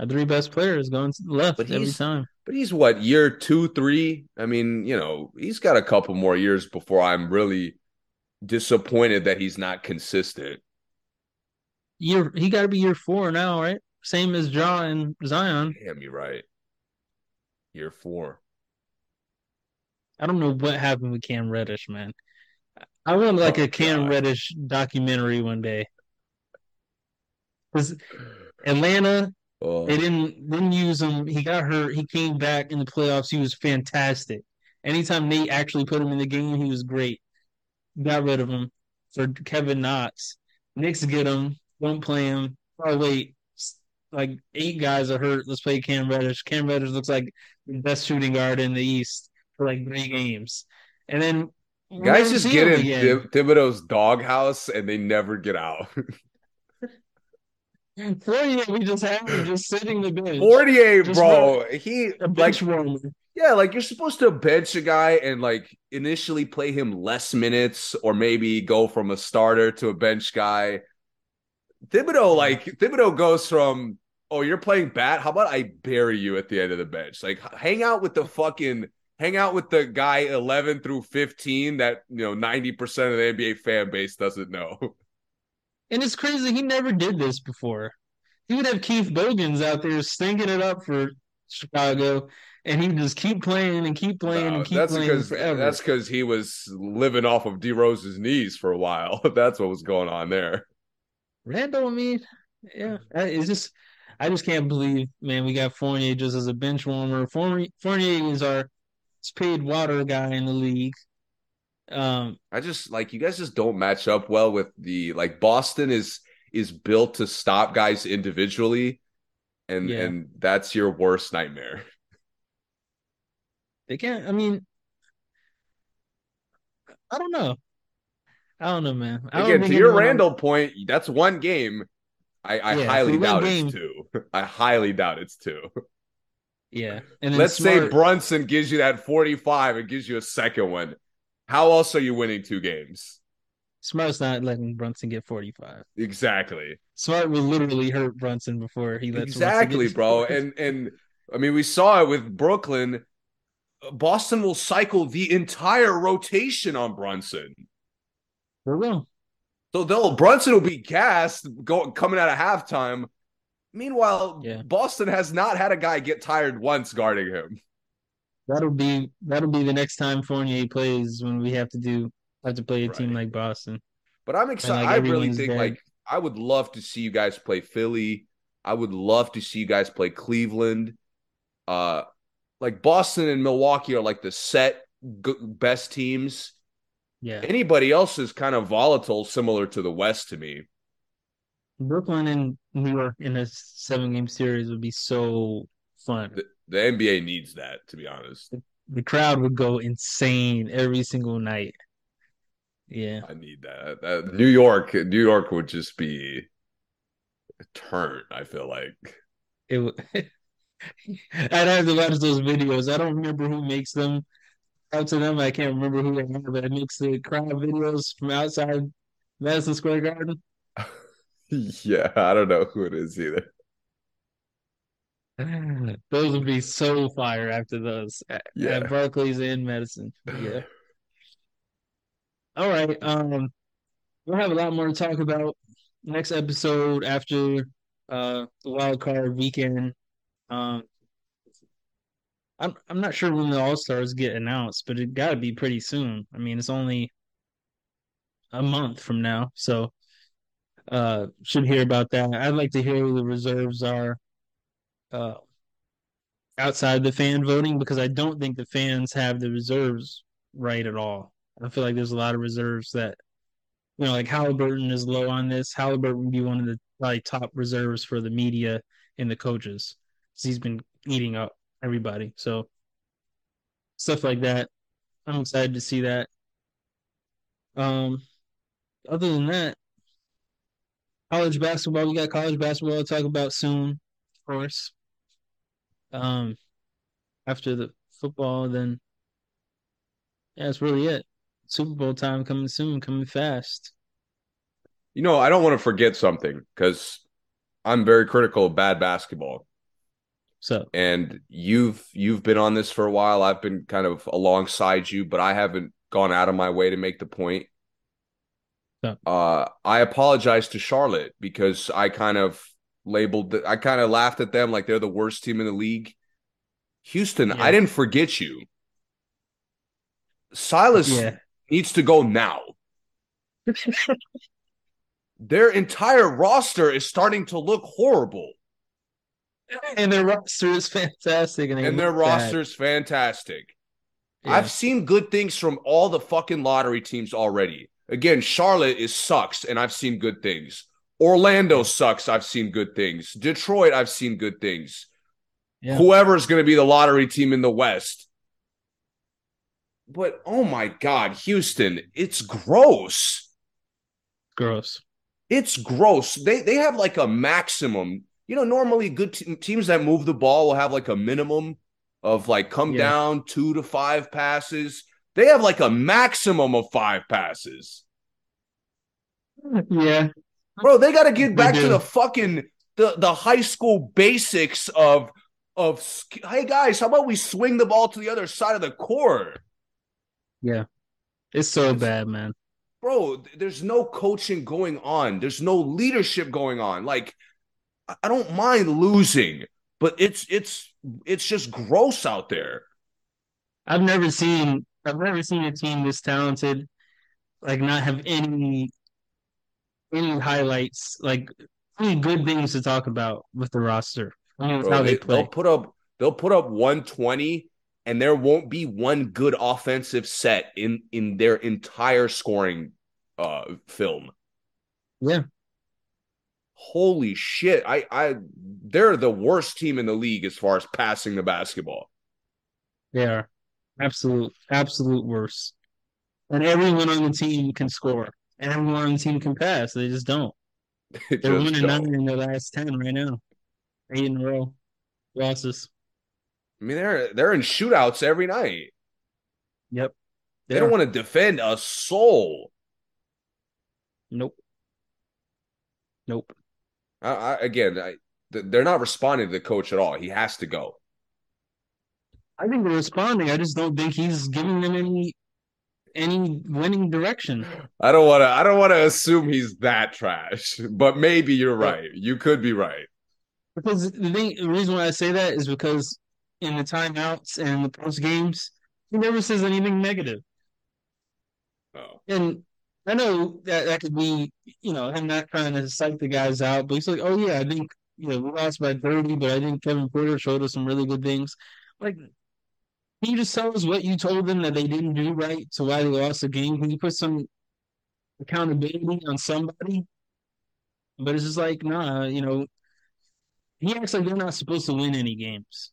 Our three best players going to the left every time. But he's what, year 2, 3? I mean, you know, he's got a couple more years before I'm really disappointed that he's not consistent. He got to be year 4 now, right? Same as Ja and Zion. Damn, you're right. Year 4. I don't know what happened with Cam Reddish, man. I want like a Cam Reddish documentary one day. Because Atlanta, they didn't use him. He got hurt. He came back in the playoffs. He was fantastic. Anytime they actually put him in the game, he was great. Got rid of him for Kevin Knox. Knicks get him. Don't play him. Oh, wait. Like 8 guys are hurt. Let's play Cam Reddish. Cam Reddish looks like the best shooting guard in the East for like 3 games. And then guys just get in Thibodeau's doghouse and they never get out. Fournier, we just have him just sitting the bench. Fournier, just bro, he a bench warmer. Yeah, like you're supposed to bench a guy and like initially play him less minutes, or maybe go from a starter to a bench guy. Thibodeau goes from, oh, you're playing bad? How about I bury you at the end of the bench? Like, hang out with the guy 11 through 15 that, you know, 90% of the NBA fan base doesn't know. And it's crazy. He never did this before. He would have Keith Bogans out there stinking it up for Chicago, and he'd just keep playing and keep playing and keep playing forever. That's because he was living off of D. Rose's knees for a while. That's what was going on there. Randall, I mean, yeah, I just can't believe, man, we got Fournier just as a bench warmer. Fournier is our paid water guy in the league. I just like, you guys just don't match up well with the, like, Boston is built to stop guys individually, and that's your worst nightmare. They can't. I mean, I don't know. I don't know, man. Again, to your Randall point, that's one game. I highly doubt it's 2. Yeah. And let's say Brunson gives you that 45 and gives you a second one. How else are you winning 2 games? Smart's not letting Brunson get 45. Exactly. Smart will literally hurt Brunson before he lets Brunson get 45. And I mean, we saw it with Brooklyn. Boston will cycle the entire rotation on Brunson. For real. So Brunson will be gassed coming out of halftime. Meanwhile, Boston has not had a guy get tired once guarding him. That'll be the next time Fournier plays, when we have to play a team like Boston. But I'm excited. Like, I really think I would love to see you guys play Philly. I would love to see you guys play Cleveland. Like Boston and Milwaukee are like the best teams. Yeah. Anybody else is kind of volatile, similar to the West to me. Brooklyn and New York in a 7-game series would be so fun. The NBA needs that, to be honest. The crowd would go insane every single night. Yeah. I need that. New York would just be a turn, I feel like. It would. I'd have to watch those videos. I don't remember who makes them. Out to them, I can't remember who they are, but it makes the crowd videos from outside Madison Square Garden. Yeah, I don't know who it is either. Those would be so fire after those at Barclays and Madison. Yeah. All right. We'll have a lot more to talk about next episode after the wild card weekend. I'm not sure when the All-Stars get announced, but it got to be pretty soon. I mean, it's only a month from now, so should hear about that. I'd like to hear who the reserves are outside the fan voting, because I don't think the fans have the reserves right at all. I feel like there's a lot of reserves that, you know, like Halliburton is low on this. Halliburton would be one of the probably top reserves for the media and the coaches, because he's been eating up everybody. So stuff like that. I'm excited to see that. Other than that, college basketball. We got college basketball to talk about soon, of course. After the football, then that's really it. Super Bowl time coming soon, coming fast. You know, I don't want to forget something, because I'm very critical of bad basketball. So, and you've been on this for a while. I've been kind of alongside you, but I haven't gone out of my way to make the point. So. I apologize to Charlotte because I kind of laughed at them like they're the worst team in the league. Houston, yeah. I didn't forget you. Silas needs to go now. Their entire roster is starting to look horrible. And their roster is fantastic. And their roster is fantastic. Yeah. I've seen good things from all the fucking lottery teams already. Again, Charlotte sucks, and I've seen good things. Orlando sucks. I've seen good things. Detroit, I've seen good things. Yeah. Whoever's going to be the lottery team in the West. But, oh, my God, Houston, it's gross. Gross. It's gross. They have like a maximum. You know, normally good teams that move the ball will have like a minimum of like come down 2 to 5 passes. They have like a maximum of 5 passes. Yeah. Bro, they got to get back to the fucking the high school basics of hey, guys, how about we swing the ball to the other side of the court? Yeah. It's so bad, man. Bro, there's no coaching going on. There's no leadership going on. Like, I don't mind losing, but it's just gross out there. I've never seen a team this talented, like, not have any highlights, like any good things to talk about with the roster. I mean, with how they play. They'll put up 120. And there won't be one good offensive set in their entire scoring film. Yeah. Holy shit. They're the worst team in the league as far as passing the basketball. They are. Absolute worst. And everyone on the team can score. And everyone on the team can pass. They just don't. They're 1-9 in their last 10 right now. 8 in a row. Losses. I mean, they're in shootouts every night. Yep. They don't want to defend a soul. Nope. They're not responding to the coach at all. He has to go. I think they're responding. I just don't think he's giving them any winning direction. I don't want to assume he's that trash, but maybe you're right. You could be right. Because the reason why I say that is because in the timeouts and the post games, he never says anything negative. Oh. And I know that could be, you know, him not trying to psych the guys out, but he's like, oh, yeah, I think, you know, we lost by 30, but I think Kevin Porter showed us some really good things. Like, he just tells what you told them that they didn't do right, so why they lost the game. Can you put some accountability on somebody? But it's just like, nah, you know, he acts like they're not supposed to win any games.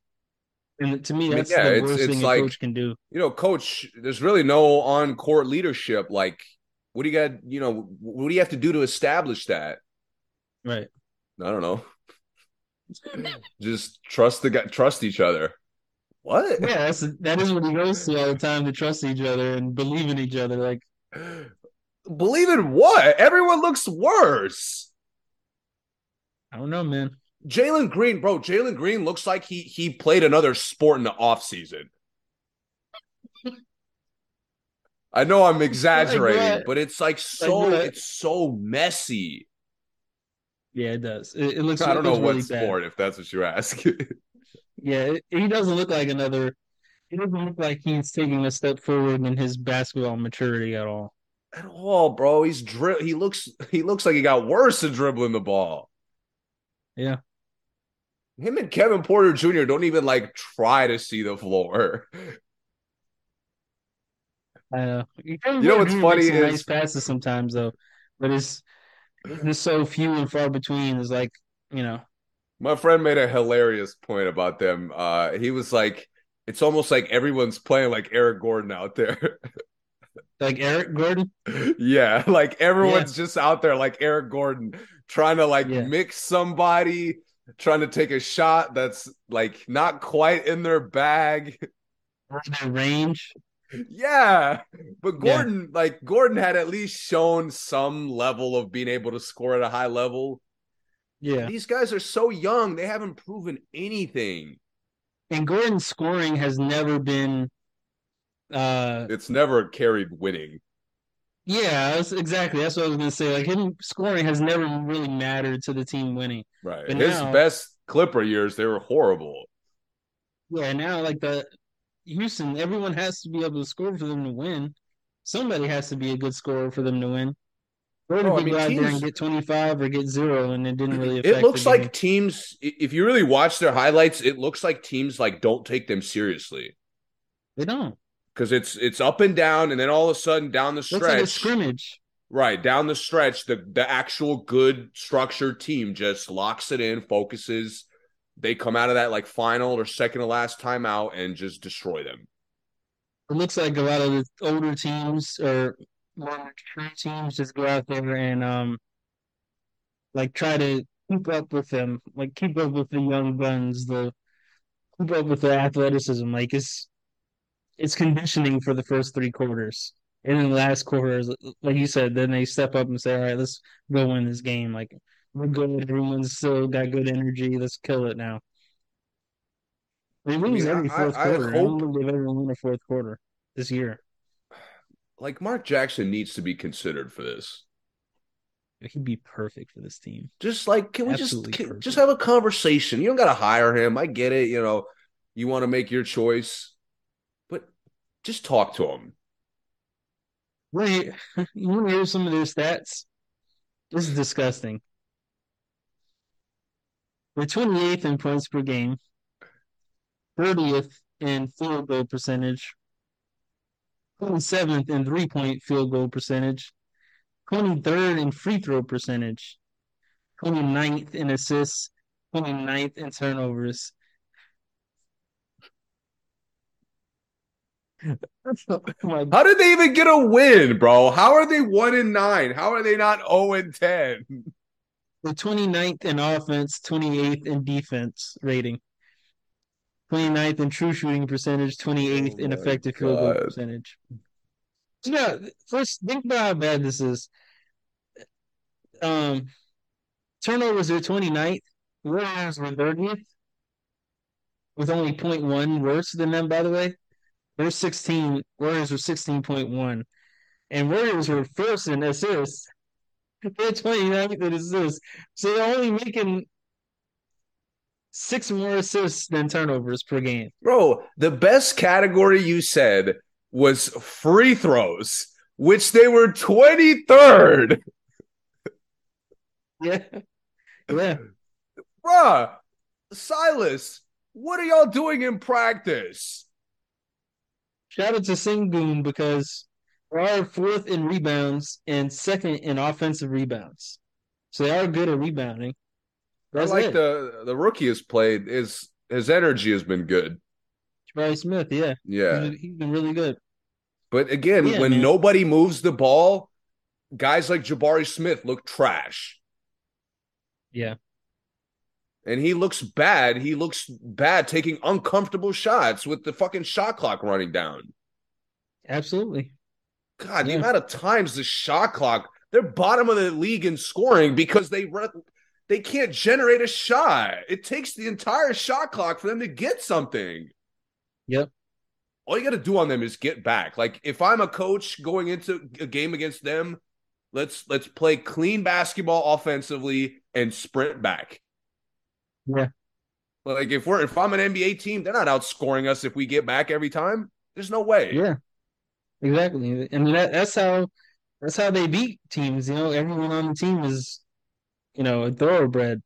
And to me, that's the worst thing a coach can do. You know, coach, there's really no on-court leadership. Like, what do you have to do to establish that? Right. I don't know. Just trust the guy. Trust each other. What? Yeah, that is what he goes through all the time, to trust each other and believe in each other. Like, believe in what? Everyone looks worse. I don't know, man. Jalen Green looks like he played another sport in the offseason. I know I'm exaggerating, but it's like it's so messy. Yeah, it does. It looks. I don't know what sport, if that's what you're asking. Yeah, he doesn't look like another. He doesn't look like he's taking a step forward in his basketball maturity at all. At all, bro. He looks like he got worse at dribbling the ball. Yeah. Him and Kevin Porter Jr. don't even, like, try to see the floor. I know. You know what's funny is nice passes sometimes, though. But it's so few and far between. It's like, you know. My friend made a hilarious point about them. He was like, it's almost like everyone's playing like Eric Gordon out there. Like Eric Gordon? Yeah, like everyone's just out there like Eric Gordon, trying to, like, mix somebody, trying to take a shot that's, like, not quite in their bag. Their range? Yeah. But Gordon had at least shown some level of being able to score at a high level. Yeah. These guys are so young. They haven't proven anything. And Gordon's scoring has never been... it's never carried winning. Yeah, that's exactly. That's what I was going to say. Like, him scoring has never really mattered to the team winning. Right. But his best Clipper years, they were horrible. Yeah, now, like, the Houston, everyone has to be able to score for them to win. Somebody has to be a good scorer for them to win. Gordon could go out there and get 25 or get zero, and it didn't really affect. It looks like teams, if you really watch their highlights, it looks like teams, like, don't take them seriously. They don't. Because it's up and down, and then all of a sudden, down the stretch. Looks like a scrimmage. Right, down the stretch, the actual good structured team just locks it in, focuses. They come out of that, like, final or second to last timeout and just destroy them. It looks like a lot of the older teams or more mature teams just go out there and, like, try to keep up with them. Like, keep up with the young guns, keep up with their athleticism. Like, it's conditioning for the first three quarters. And in the last quarter, like you said, then they step up and say, all right, let's go win this game. Like, we're good. Everyone's still got good energy. Let's kill it now. They lose every fourth quarter. I don't think they've ever won a fourth quarter this year. Like, Mark Jackson needs to be considered for this. He'd be perfect for this team. Just like, can absolutely we just have a conversation? You don't got to hire him. I get it. You know, you want to make your choice. Just talk to them. Wait, you want to hear some of their stats? This is disgusting. They're 28th in points per game, 30th in field goal percentage, 27th in three-point field goal percentage, 23rd in free throw percentage, 29th in assists, 29th in turnovers. How did they even get a win, bro? How are they 1-9? How are they not 0-10? They're 29th in offense, 28th in defense rating, 29th in true shooting percentage, 28th in effective field goal percentage. You know, first think about how bad this is. Turnovers are 29th. Warriors were 30th, with only 0.1 worse than them, by the way. They're 16. Warriors were 16.1. And Warriors were first in assists. They're 29th in assists. So they're only making 6 more assists than turnovers per game. Bro, the best category you said was free throws, which they were 23rd. Yeah. Yeah. Bruh, Silas, what are y'all doing in practice? Shout out to Sengun because they are 4th in rebounds and 2nd in offensive rebounds. So they are good at rebounding. That's like it. The rookie has played. His energy has been good. Jabari Smith, yeah. Yeah. He's been really good. But again, yeah, when nobody moves the ball, guys like Jabari Smith look trash. Yeah. And he looks bad. He looks bad taking uncomfortable shots with the fucking shot clock running down. Absolutely. God, the amount of times the shot clock, they're bottom of the league in scoring because they can't generate a shot. It takes the entire shot clock for them to get something. Yep. All you got to do on them is get back. Like, if I'm a coach going into a game against them, let's play clean basketball offensively and sprint back. Yeah, like if I'm an NBA team, they're not outscoring us if we get back every time. There's no way. Yeah, exactly. And that's how they beat teams. You know, everyone on the team is, you know, a thoroughbred.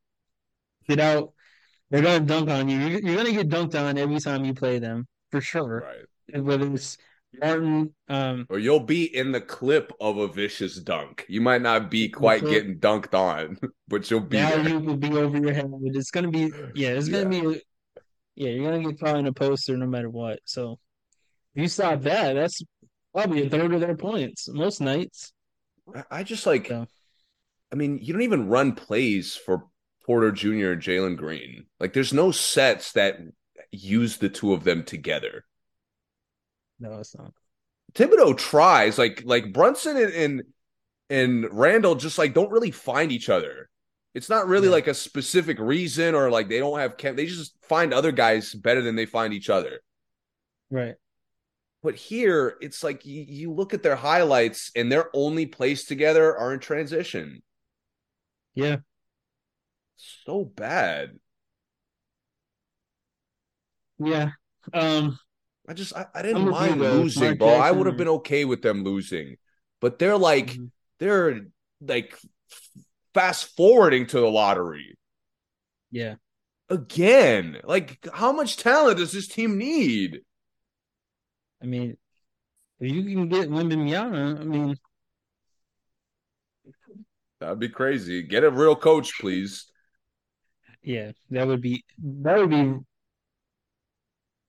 Get out. They're gonna dunk on you. You're gonna get dunked on every time you play them for sure. Right. Whether it's Martin, or you'll be in the clip of a vicious dunk. You might not be quite getting dunked on, but you'll be. Now you will be over your head. It's gonna be, you're gonna get caught in a poster no matter what. So if you stop that, that's probably a third of their points most nights. I just like, so. I mean, you don't even run plays for Porter Jr. and Jalen Green. Like, there's no sets that use the two of them together. No, it's not. Thibodeau tries. Like Brunson and Randall just, like, don't really find each other. It's not really like a specific reason or like they don't have – they just find other guys better than they find each other. Right. But here, it's like you look at their highlights and their only plays together are in transition. Yeah. So bad. Yeah. I didn't mind losing, bro. I would have been okay with them losing. But they're like fast forwarding to the lottery. Yeah. Again. Like, how much talent does this team need? I mean, if you can get Wembanyama, I mean, that'd be crazy. Get a real coach, please. Yeah, that would be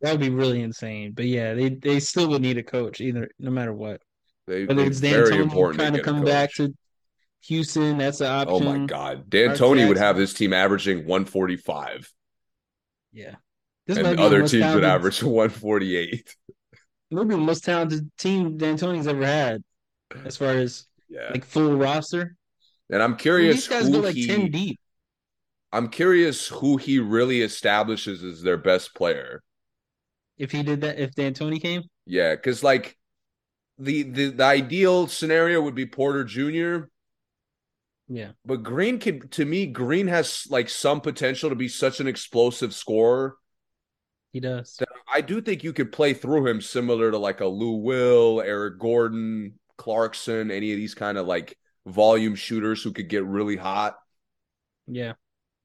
really insane. But yeah, they still would need a coach either, no matter what. Whether it's D'Antoni trying to come back to Houston, that's an option. Oh my God, D'Antoni would have this team averaging 145. Yeah, and other teams would average 148. Maybe the most talented team D'Antoni's ever had, as far as full roster. And I'm curious who he really establishes as their best player. If he did that, if D'Antoni came, yeah, because like the ideal scenario would be Porter Jr. Yeah, but Green has like some potential to be such an explosive scorer. He does. I do think you could play through him similar to like a Lou Will, Eric Gordon, Clarkson, any of these kind of like volume shooters who could get really hot. Yeah.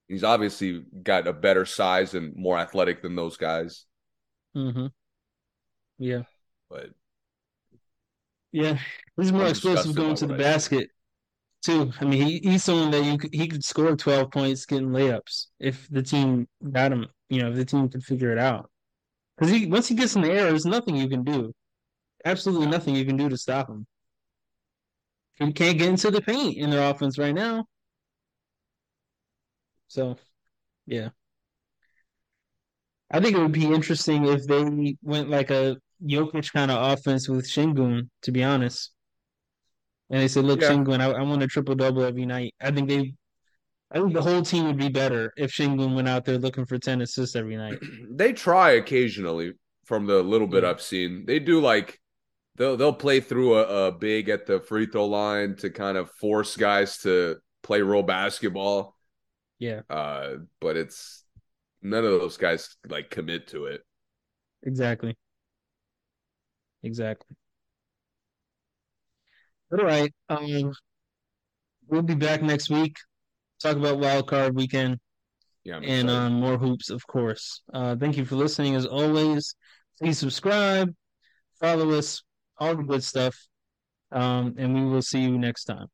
He's obviously got a better size and more athletic than those guys. Mm-hmm. Yeah. But. Yeah. He's more explosive going to the basket too. I mean, he's someone that he could score 12 points getting layups if the team got him. You know, if the team could figure it out. Because once he gets in the air, there's nothing you can do. Absolutely nothing you can do to stop him. He can't get into the paint in their offense right now. So, yeah. I think it would be interesting if they went like a Jokic kind of offense with Şengün, to be honest. And they said, look, Şengün, I want a triple-double every night. I think the whole team would be better if Şengün went out there looking for 10 assists every night. They try occasionally from the little bit I've seen. They do like they'll play through a big at the free throw line to kind of force guys to play real basketball. Yeah. But it's none of those guys like commit to it. Exactly. All right. We'll be back next week. Talk about Wild Card Weekend and more hoops, of course. Thank you for listening, as always. Please subscribe, follow us, all the good stuff, and we will see you next time.